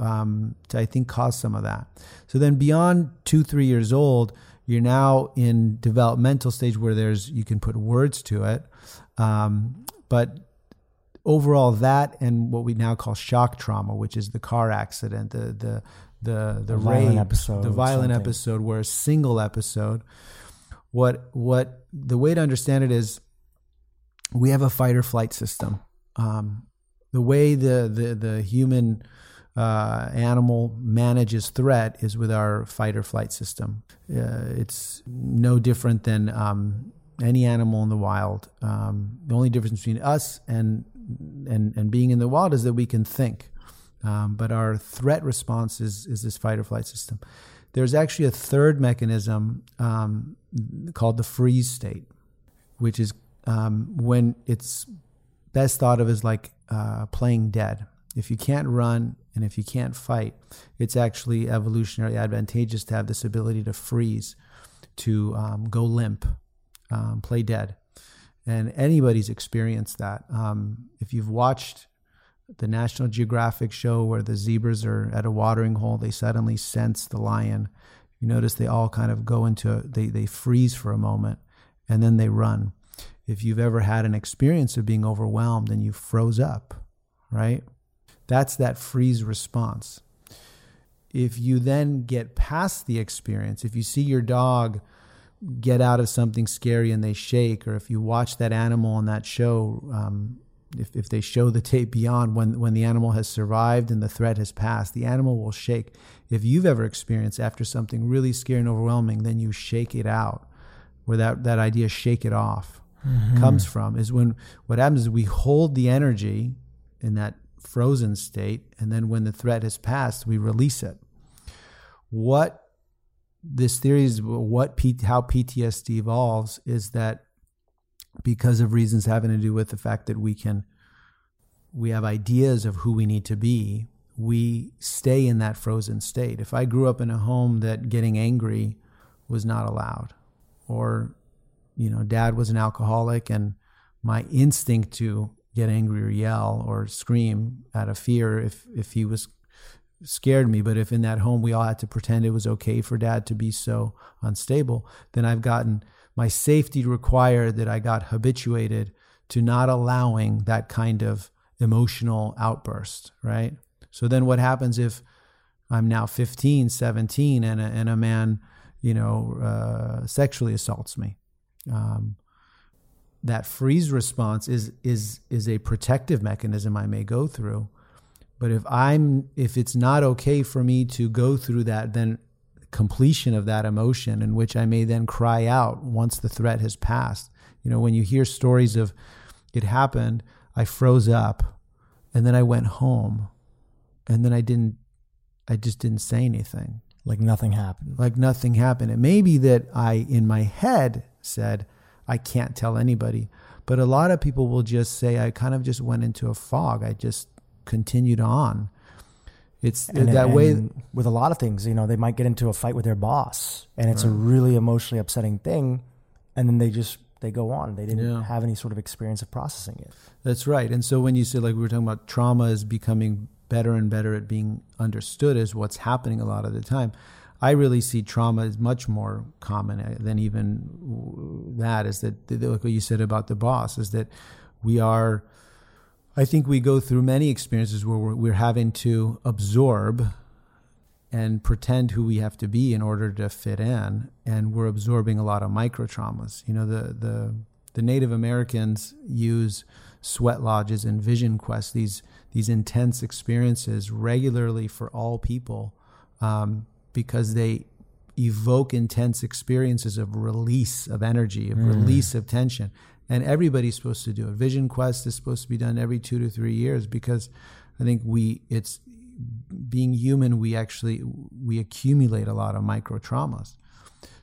I think cause some of that. So then beyond 2-3 years old, you're now in developmental stage where you can put words to it. But overall, that and what we now call shock trauma, which is the car accident, the rape, the violent episode, where a single episode. What the way to understand it is, we have a fight or flight system. The way the human animal manages threat is with our fight or flight system. It's no different than any animal in the wild. The only difference between us and being in the wild is that we can think. But our threat response is this fight or flight system. There's actually a third mechanism called the freeze state, which is when it's best thought of as like playing dead. If you can't run and if you can't fight, it's actually evolutionarily advantageous to have this ability to freeze, to go limp, play dead. And anybody's experienced that. If you've watched the National Geographic show where the zebras are at a watering hole, they suddenly sense the lion. You notice they all kind of go into, they freeze for a moment and then they run. If you've ever had an experience of being overwhelmed and you froze up, right? That's that freeze response. If you then get past the experience, if you see your dog get out of something scary and they shake, or if you watch that animal on that show, if they show the tape beyond when the animal has survived and the threat has passed, the animal will shake. If you've ever experienced after something really scary and overwhelming, then you shake it out, where that idea shake it off comes from, is when what happens is we hold the energy in that frozen state, and then when the threat has passed, we release it. What this theory is, how PTSD evolves is that because of reasons having to do with the fact that we have ideas of who we need to be, we stay in that frozen state. If I grew up in a home that getting angry was not allowed, or, you know, dad was an alcoholic and my instinct to get angry or yell or scream out of fear if he was scared me, but if in that home we all had to pretend it was okay for dad to be so unstable, then I've gotten my safety required that I got habituated to not allowing that kind of emotional outburst, right? So then what happens if I'm now 15, 17, and a man, sexually assaults me? That freeze response is a protective mechanism I may go through. But if it's not okay for me to go through that, then completion of that emotion in which I may then cry out once the threat has passed. You know, when you hear stories of it happened, I froze up and then I went home and then I just didn't say anything. Like nothing happened. It may be that I, in my head, said, I can't tell anybody. But a lot of people will just say, I kind of just went into a fog. I just continued on. It's that way with a lot of things. You know, they might get into a fight with their boss and it's a really emotionally upsetting thing. And then they go on. They didn't have any sort of experience of processing it. That's right. And so when you say, like we were talking about, trauma is becoming better and better at being understood as what's happening a lot of the time. I really see trauma is much more common than even that, is that, like what you said about the boss, is that I think we go through many experiences where we're having to absorb and pretend who we have to be in order to fit in, and we're absorbing a lot of micro traumas. You know, the Native Americans use sweat lodges and vision quests, these intense experiences regularly for all people, because they evoke intense experiences of release of energy, of release of tension. And everybody's supposed to do it. Vision quest is supposed to be done every 2 to 3 years, because I think it's being human, we accumulate a lot of micro traumas.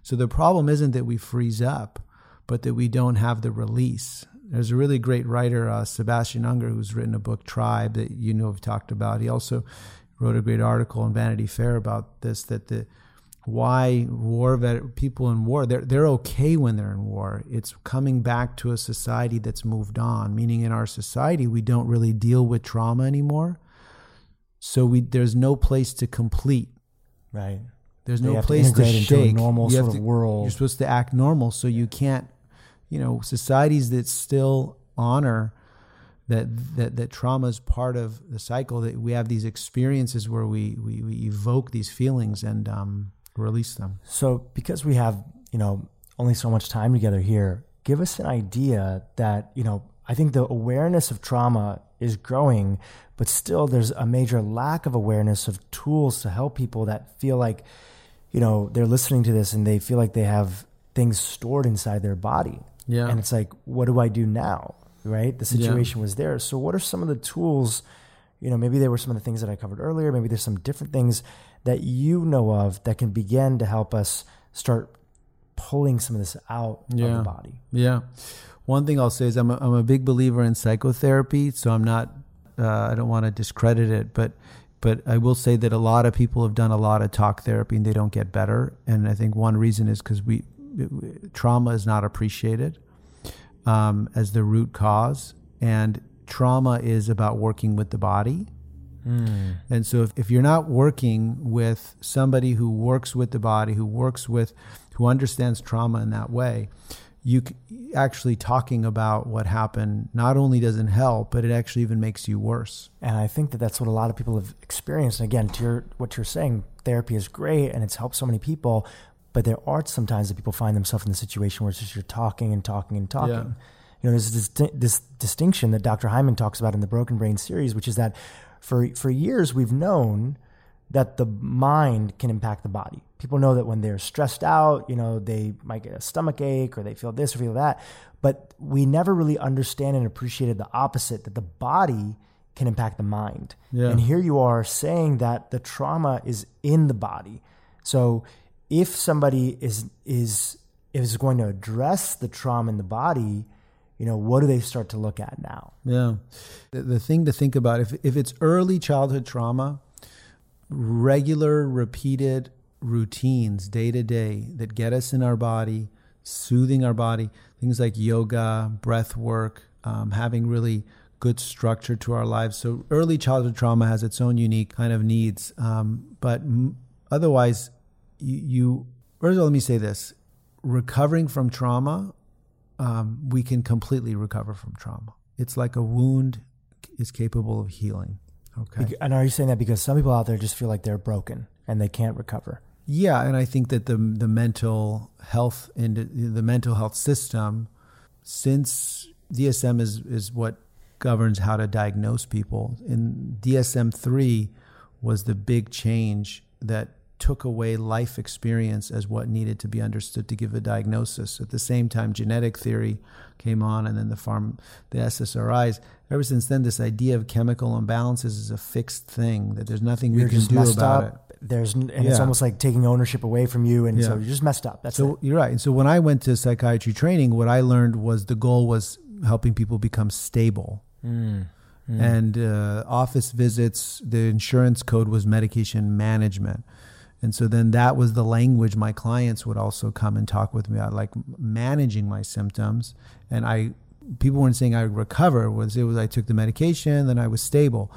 So the problem isn't that we freeze up, but that we don't have the release. There's a really great writer, Sebastian Junger, who's written a book, Tribe, that you know I've talked about. He also wrote a great article in Vanity Fair about this, that why people in war, they're okay when they're in war. It's coming back to a society that's moved on, meaning in our society, we don't really deal with trauma anymore. So there's no place to complete. Right. There's no place to shake. You have to integrate into a normal sort of world. You're supposed to act normal, so you can't, societies that still honor that trauma is part of the cycle, that we have these experiences where we evoke these feelings and release them. So because we have, only so much time together here, give us an idea that, I think the awareness of trauma is growing, but still there's a major lack of awareness of tools to help people that feel like, they're listening to this and they feel like they have things stored inside their body. Yeah. And it's like, what do I do now? Right? The situation was there. So what are some of the tools, maybe there were some of the things that I covered earlier, maybe there's some different things that you know of that can begin to help us start pulling some of this out of the body. Yeah. One thing I'll say is I'm a big believer in psychotherapy, so I'm not, I don't want to discredit it, but I will say that a lot of people have done a lot of talk therapy and they don't get better. And I think one reason is because trauma is not appreciated as the root cause. And trauma is about working with the body. Mm. And so if you're not working with somebody who works with the body, who understands trauma in that way, you actually talking about what happened not only doesn't help, but it actually even makes you worse. And I think that that's what a lot of people have experienced. And again, to what you're saying, therapy is great and it's helped so many people, but there are sometimes that people find themselves in the situation where it's just you're talking and talking and talking. Yeah. You know, there's this distinction that Dr. Hyman talks about in the Broken Brain series, which is that for years we've known that the mind can impact the body. People know that when they're stressed out, you know, they might get a stomach ache or they feel this or feel that, but we never really understand and appreciated the opposite, that the body can impact the mind. Yeah. And here you are saying that the trauma is in the body. So if somebody is going to address the trauma in the body, you know, what do they start to look at now? Yeah. The thing to think about, if it's early childhood trauma, regular, repeated routines day to day that get us in our body, soothing our body, things like yoga, breath work, having really good structure to our lives. So early childhood trauma has its own unique kind of needs. Otherwise, first of all, let me say this, recovering from trauma, we can completely recover from trauma. It's like a wound is capable of healing. Okay. And are you saying that because some people out there just feel like they're broken and they can't recover? Yeah, and I think that the mental health and the mental health system, since DSM is what governs how to diagnose people, and DSM-3 was the big change that took away life experience as what needed to be understood to give a diagnosis. At the same time, genetic theory came on, and then the SSRIs. Ever since then, this idea of chemical imbalances is a fixed thing, that there's nothing we can do about it. It's almost like taking ownership away from you, and so you're just messed up. You're right. And so when I went to psychiatry training, what I learned was the goal was helping people become stable. Mm. And office visits, the insurance code was medication management. And so then that was the language my clients would also come and talk with me about, like managing my symptoms. And people weren't saying I recover. I took the medication, then I was stable.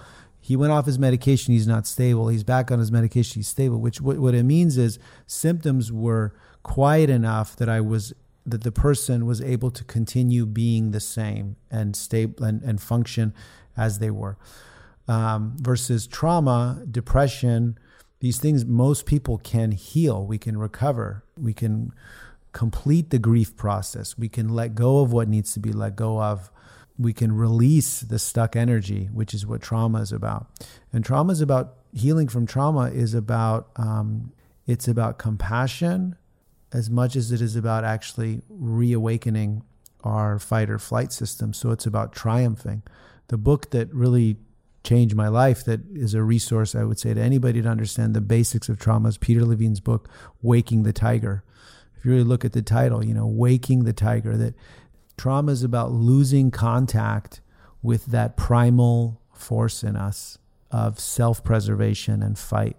He went off his medication, he's not stable. He's back on his medication, he's stable, which what it means is symptoms were quiet enough that the person was able to continue being the same and stable and function as they were. Versus trauma, depression, these things, most people can heal. We can recover. We can complete the grief process. We can let go of what needs to be let go of. We can release the stuck energy, which is what trauma is about. And trauma is about healing from trauma is about, it's about compassion as much as it is about actually reawakening our fight or flight system. So it's about triumphing. The book that really changed my life, that is a resource I would say to anybody to understand the basics of trauma, is Peter Levine's book, Waking the Tiger. If you really look at the title, you know, Waking the Tiger, that trauma is about losing contact with that primal force in us of self-preservation and fight.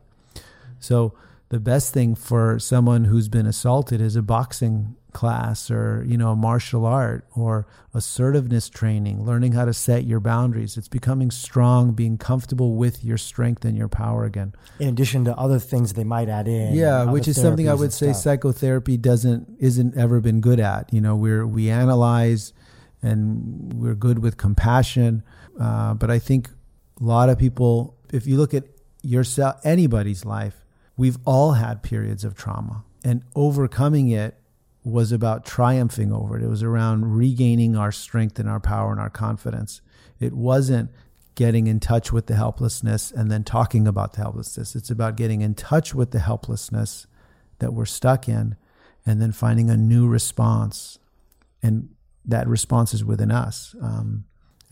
So the best thing for someone who's been assaulted is a boxing class or, you know, a martial art or assertiveness training, learning how to set your boundaries. It's becoming strong, being comfortable with your strength and your power again. In addition to other things they might add in. Yeah, which is something I would say psychotherapy isn't ever been good at. You know, we analyze and we're good with compassion. But I think a lot of people, if you look at yourself, anybody's life, we've all had periods of trauma, and overcoming it was about triumphing over it. It was around regaining our strength and our power and our confidence. It wasn't getting in touch with the helplessness and then talking about the helplessness. It's about getting in touch with the helplessness that we're stuck in and then finding a new response. And that response is within us.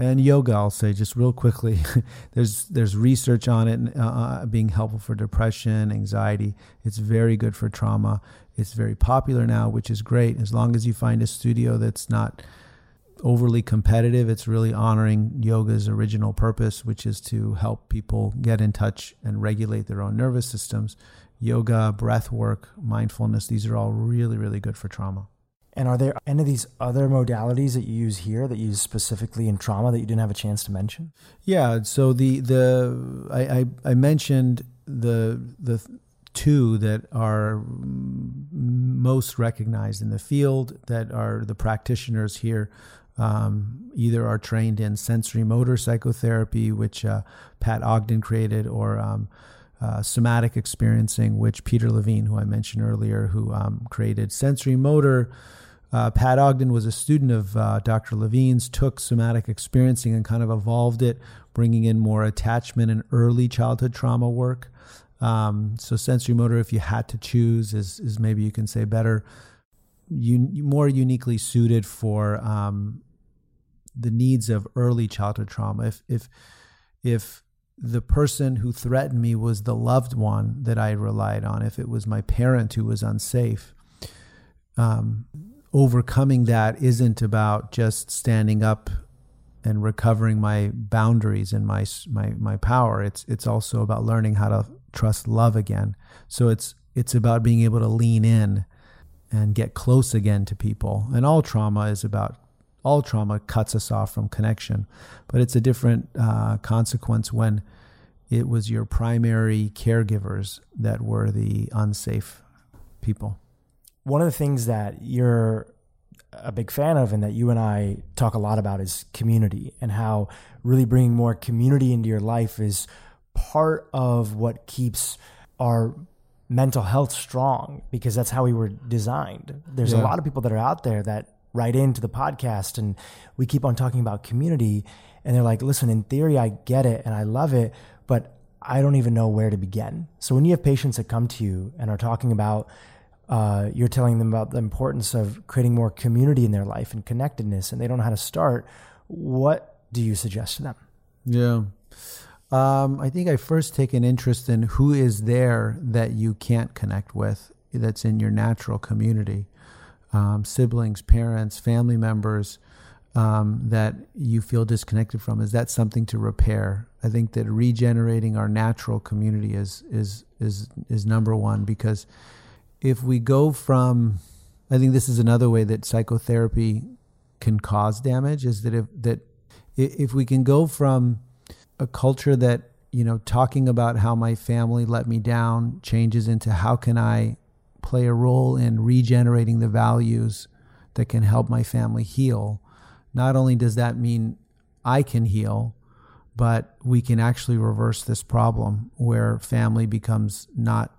And yoga, I'll say just real quickly, there's research on it being helpful for depression, anxiety. It's very good for trauma. It's very popular now, which is great. As long as you find a studio that's not overly competitive, it's really honoring yoga's original purpose, which is to help people get in touch and regulate their own nervous systems. Yoga, breath work, mindfulness, these are all really, really good for trauma. And are there any of these other modalities that you use here that you use specifically in trauma that you didn't have a chance to mention? Yeah, so I mentioned the two that are most recognized in the field that are the practitioners here. Either are trained in sensory motor psychotherapy, which Pat Ogden created, or somatic experiencing, which Peter Levine, who I mentioned earlier, who created sensory motor. Pat Ogden was a student of Dr. Levine's, took somatic experiencing and kind of evolved it, bringing in more attachment and early childhood trauma work. So sensory motor, if you had to choose, is maybe you can say better, more uniquely suited for the needs of early childhood trauma. If the person who threatened me was the loved one that I relied on, if it was my parent who was unsafe, overcoming that isn't about just standing up and recovering my boundaries and my power. It's also about learning how to trust love again. So it's about being able to lean in and get close again to people. And all trauma cuts us off from connection, but it's a different consequence when it was your primary caregivers that were the unsafe people. One of the things that you're a big fan of and that you and I talk a lot about is community, and how really bringing more community into your life is part of what keeps our mental health strong, because that's how we were designed. There's a lot of people that are out there that write into the podcast, and we keep on talking about community, and they're like, listen, in theory, I get it and I love it, but I don't even know where to begin. So when you have patients that come to you and are talking about, you're telling them about the importance of creating more community in their life and connectedness, and they don't know how to start, what do you suggest to them? Yeah. I think I first take an interest in who is there that you can't connect with, that's in your natural community. Siblings, parents, family members that you feel disconnected from. Is that something to repair? I think that regenerating our natural community is number one, because if we go from, I think this is another way that psychotherapy can cause damage, is that if we can go from a culture that, you know, talking about how my family let me down changes into how can I play a role in regenerating the values that can help my family heal. Not only does that mean I can heal, but we can actually reverse this problem where family becomes not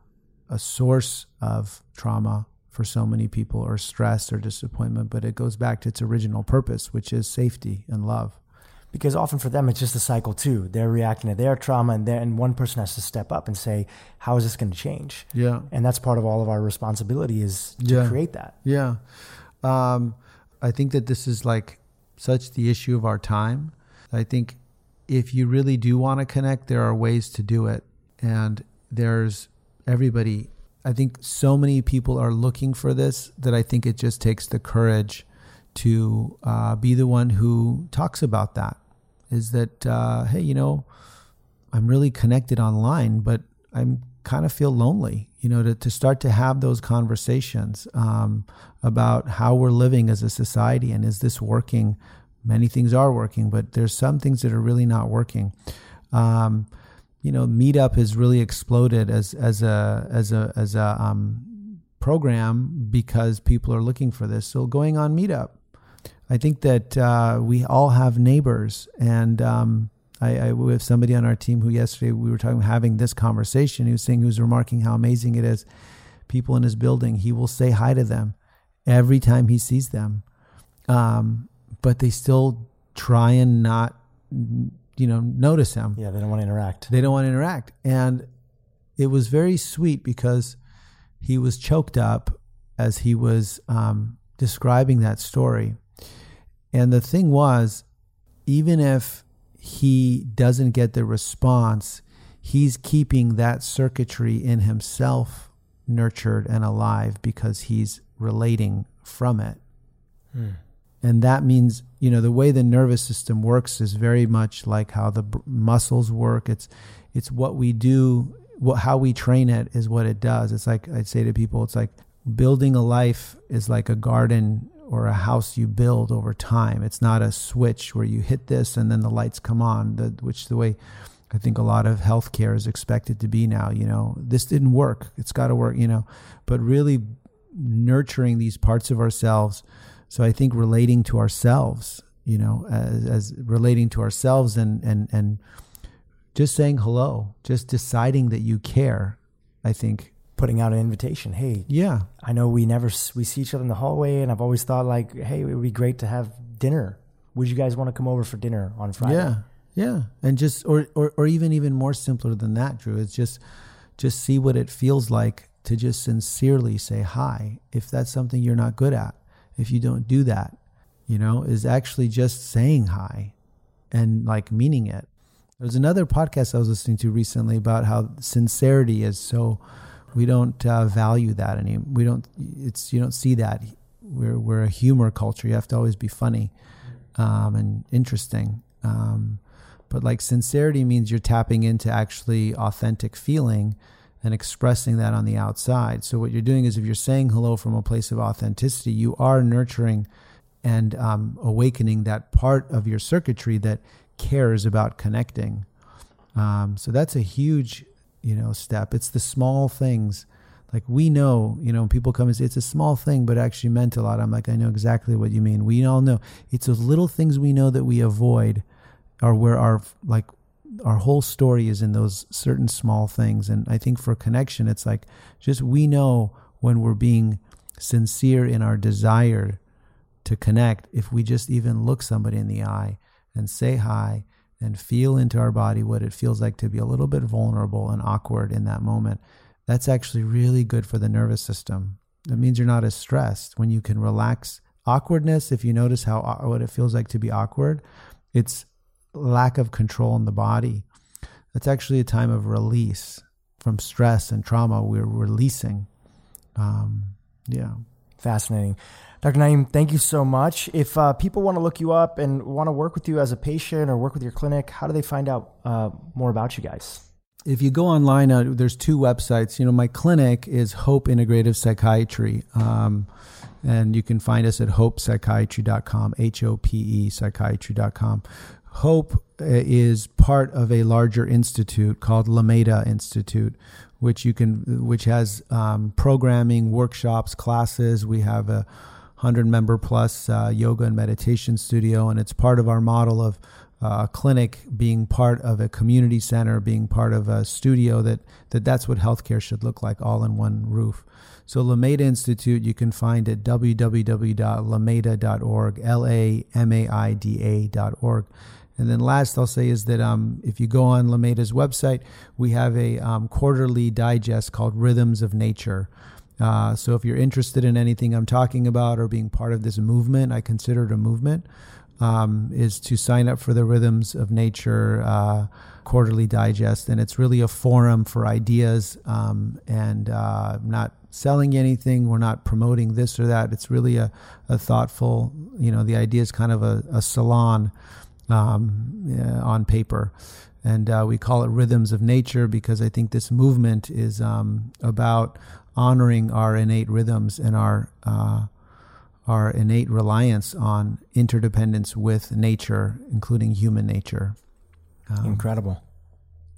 a source of trauma for so many people, or stress or disappointment, but it goes back to its original purpose, which is safety and love. Because often for them, it's just a cycle too. They're reacting to their trauma, and one person has to step up and say, how is this going to change? Yeah. And that's part of all of our responsibility is to create that. Yeah. I think that this is like such the issue of our time. I think if you really do want to connect, there are ways to do it. And there's everybody. I think so many people are looking for this that I think it just takes the courage to be the one who talks about that. Is that, hey, you know, I'm really connected online, but I'm kind of feel lonely, you know, to start to have those conversations about how we're living as a society and is this working? Many things are working, but there's some things that are really not working. You know, Meetup has really exploded as a program because people are looking for this. So going on Meetup, I think that we all have neighbors, and we have somebody on our team who yesterday we were talking, having this conversation. He was saying, he was remarking how amazing it is. People in his building, he will say hi to them every time he sees them, but they still try and not, you know, notice him. Yeah, they don't want to interact. And it was very sweet because he was choked up as he was describing that story. And the thing was, even if he doesn't get the response, he's keeping that circuitry in himself nurtured and alive because he's relating from it. Hmm. And that means, you know, the way the nervous system works is very much like how the muscles work. It's what we do, how we train it is what it does. It's like I'd say to people, it's like building a life is like a garden or a house you build over time. It's not a switch where you hit this and then the lights come on, which the way I think a lot of healthcare is expected to be now. You know, this didn't work. It's got to work, you know, but really nurturing these parts of ourselves. So I think relating to ourselves, you know, as relating to ourselves and just saying hello, just deciding that you care, I think. Putting out an invitation. Hey, yeah, I know we see each other in the hallway, and I've always thought like, hey, it would be great to have dinner. Would you guys want to come over for dinner on Friday? Yeah, yeah. And just, or even more simpler than that, Drew, it's just see what it feels like to just sincerely say hi. If that's something you're not good at, if you don't do that, you know, is actually just saying hi and like meaning it. There's another podcast I was listening to recently about how sincerity is so, we don't value that anymore. You don't see that. We're a humor culture. You have to always be funny and interesting. But like sincerity means you're tapping into actually authentic feeling and expressing that on the outside. So what you're doing is if you're saying hello from a place of authenticity, you are nurturing and awakening that part of your circuitry that cares about connecting. So that's a huge, you know, step. It's the small things. Like we know, you know, people come and say, it's a small thing, but it actually meant a lot. I'm like, I know exactly what you mean. We all know. It's those little things we know that we avoid are where our whole story is in those certain small things. And I think for connection, it's like just we know when we're being sincere in our desire to connect, if we just even look somebody in the eye and say hi and feel into our body what it feels like to be a little bit vulnerable and awkward in that moment, that's actually really good for the nervous system. That means you're not as stressed when you can relax. Awkwardness, if you notice what it feels like to be awkward, it's lack of control in the body. That's actually a time of release from stress and trauma. We're releasing. Yeah. Fascinating. Dr. Naim, thank you so much. If people want to look you up and want to work with you as a patient or work with your clinic, how do they find out more about you guys? If you go online, there's two websites. You know, my clinic is Hope Integrative Psychiatry. And you can find us at hopepsychiatry.com, HOPE psychiatry.com. Hope is part of a larger institute called La Maida Institute, which has programming, workshops, classes. We have a 100-member plus yoga and meditation studio, and it's part of our model of a clinic being part of a community center, being part of a studio. That's what healthcare should look like, all in one roof. So La Maida Institute, you can find at www.lamaida.org, LAMAIDA.org. And then last I'll say is that if you go on La Maida's website, we have a quarterly digest called Rhythms of Nature. So if you're interested in anything I'm talking about or being part of this movement, I consider it a movement, is to sign up for the Rhythms of Nature quarterly digest. And it's really a forum for ideas and not selling anything. We're not promoting this or that. It's really a thoughtful, you know, the idea is kind of a salon on paper. And we call it Rhythms of Nature because I think this movement is about honoring our innate rhythms and our innate reliance on interdependence with nature, including human nature. Incredible.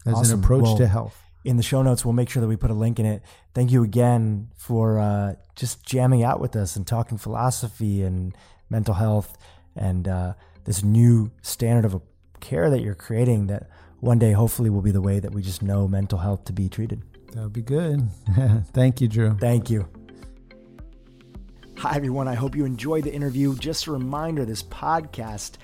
As awesome. An approach to health. In the show notes, we'll make sure that we put a link in it. Thank you again for just jamming out with us and talking philosophy and mental health and this new standard of care that you're creating that one day hopefully will be the way that we just know mental health to be treated. That would be good. Thank you, Drew. Thank you. Hi, everyone. I hope you enjoyed the interview. Just a reminder, this podcast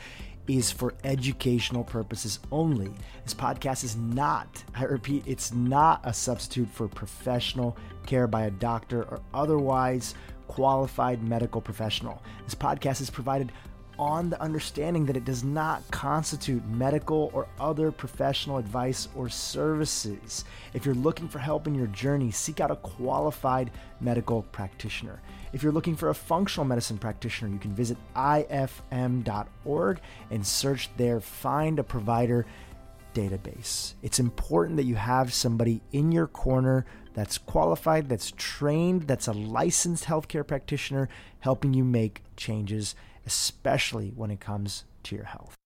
is for educational purposes only. This podcast is not, I repeat, it's not a substitute for professional care by a doctor or otherwise qualified medical professional. This podcast is provided on the understanding that it does not constitute medical or other professional advice or services. If you're looking for help in your journey, seek out a qualified medical practitioner. If you're looking for a functional medicine practitioner, you can visit ifm.org and search there, find a provider database. It's important that you have somebody in your corner that's qualified, that's trained, that's a licensed healthcare practitioner helping you make changes, especially when it comes to your health.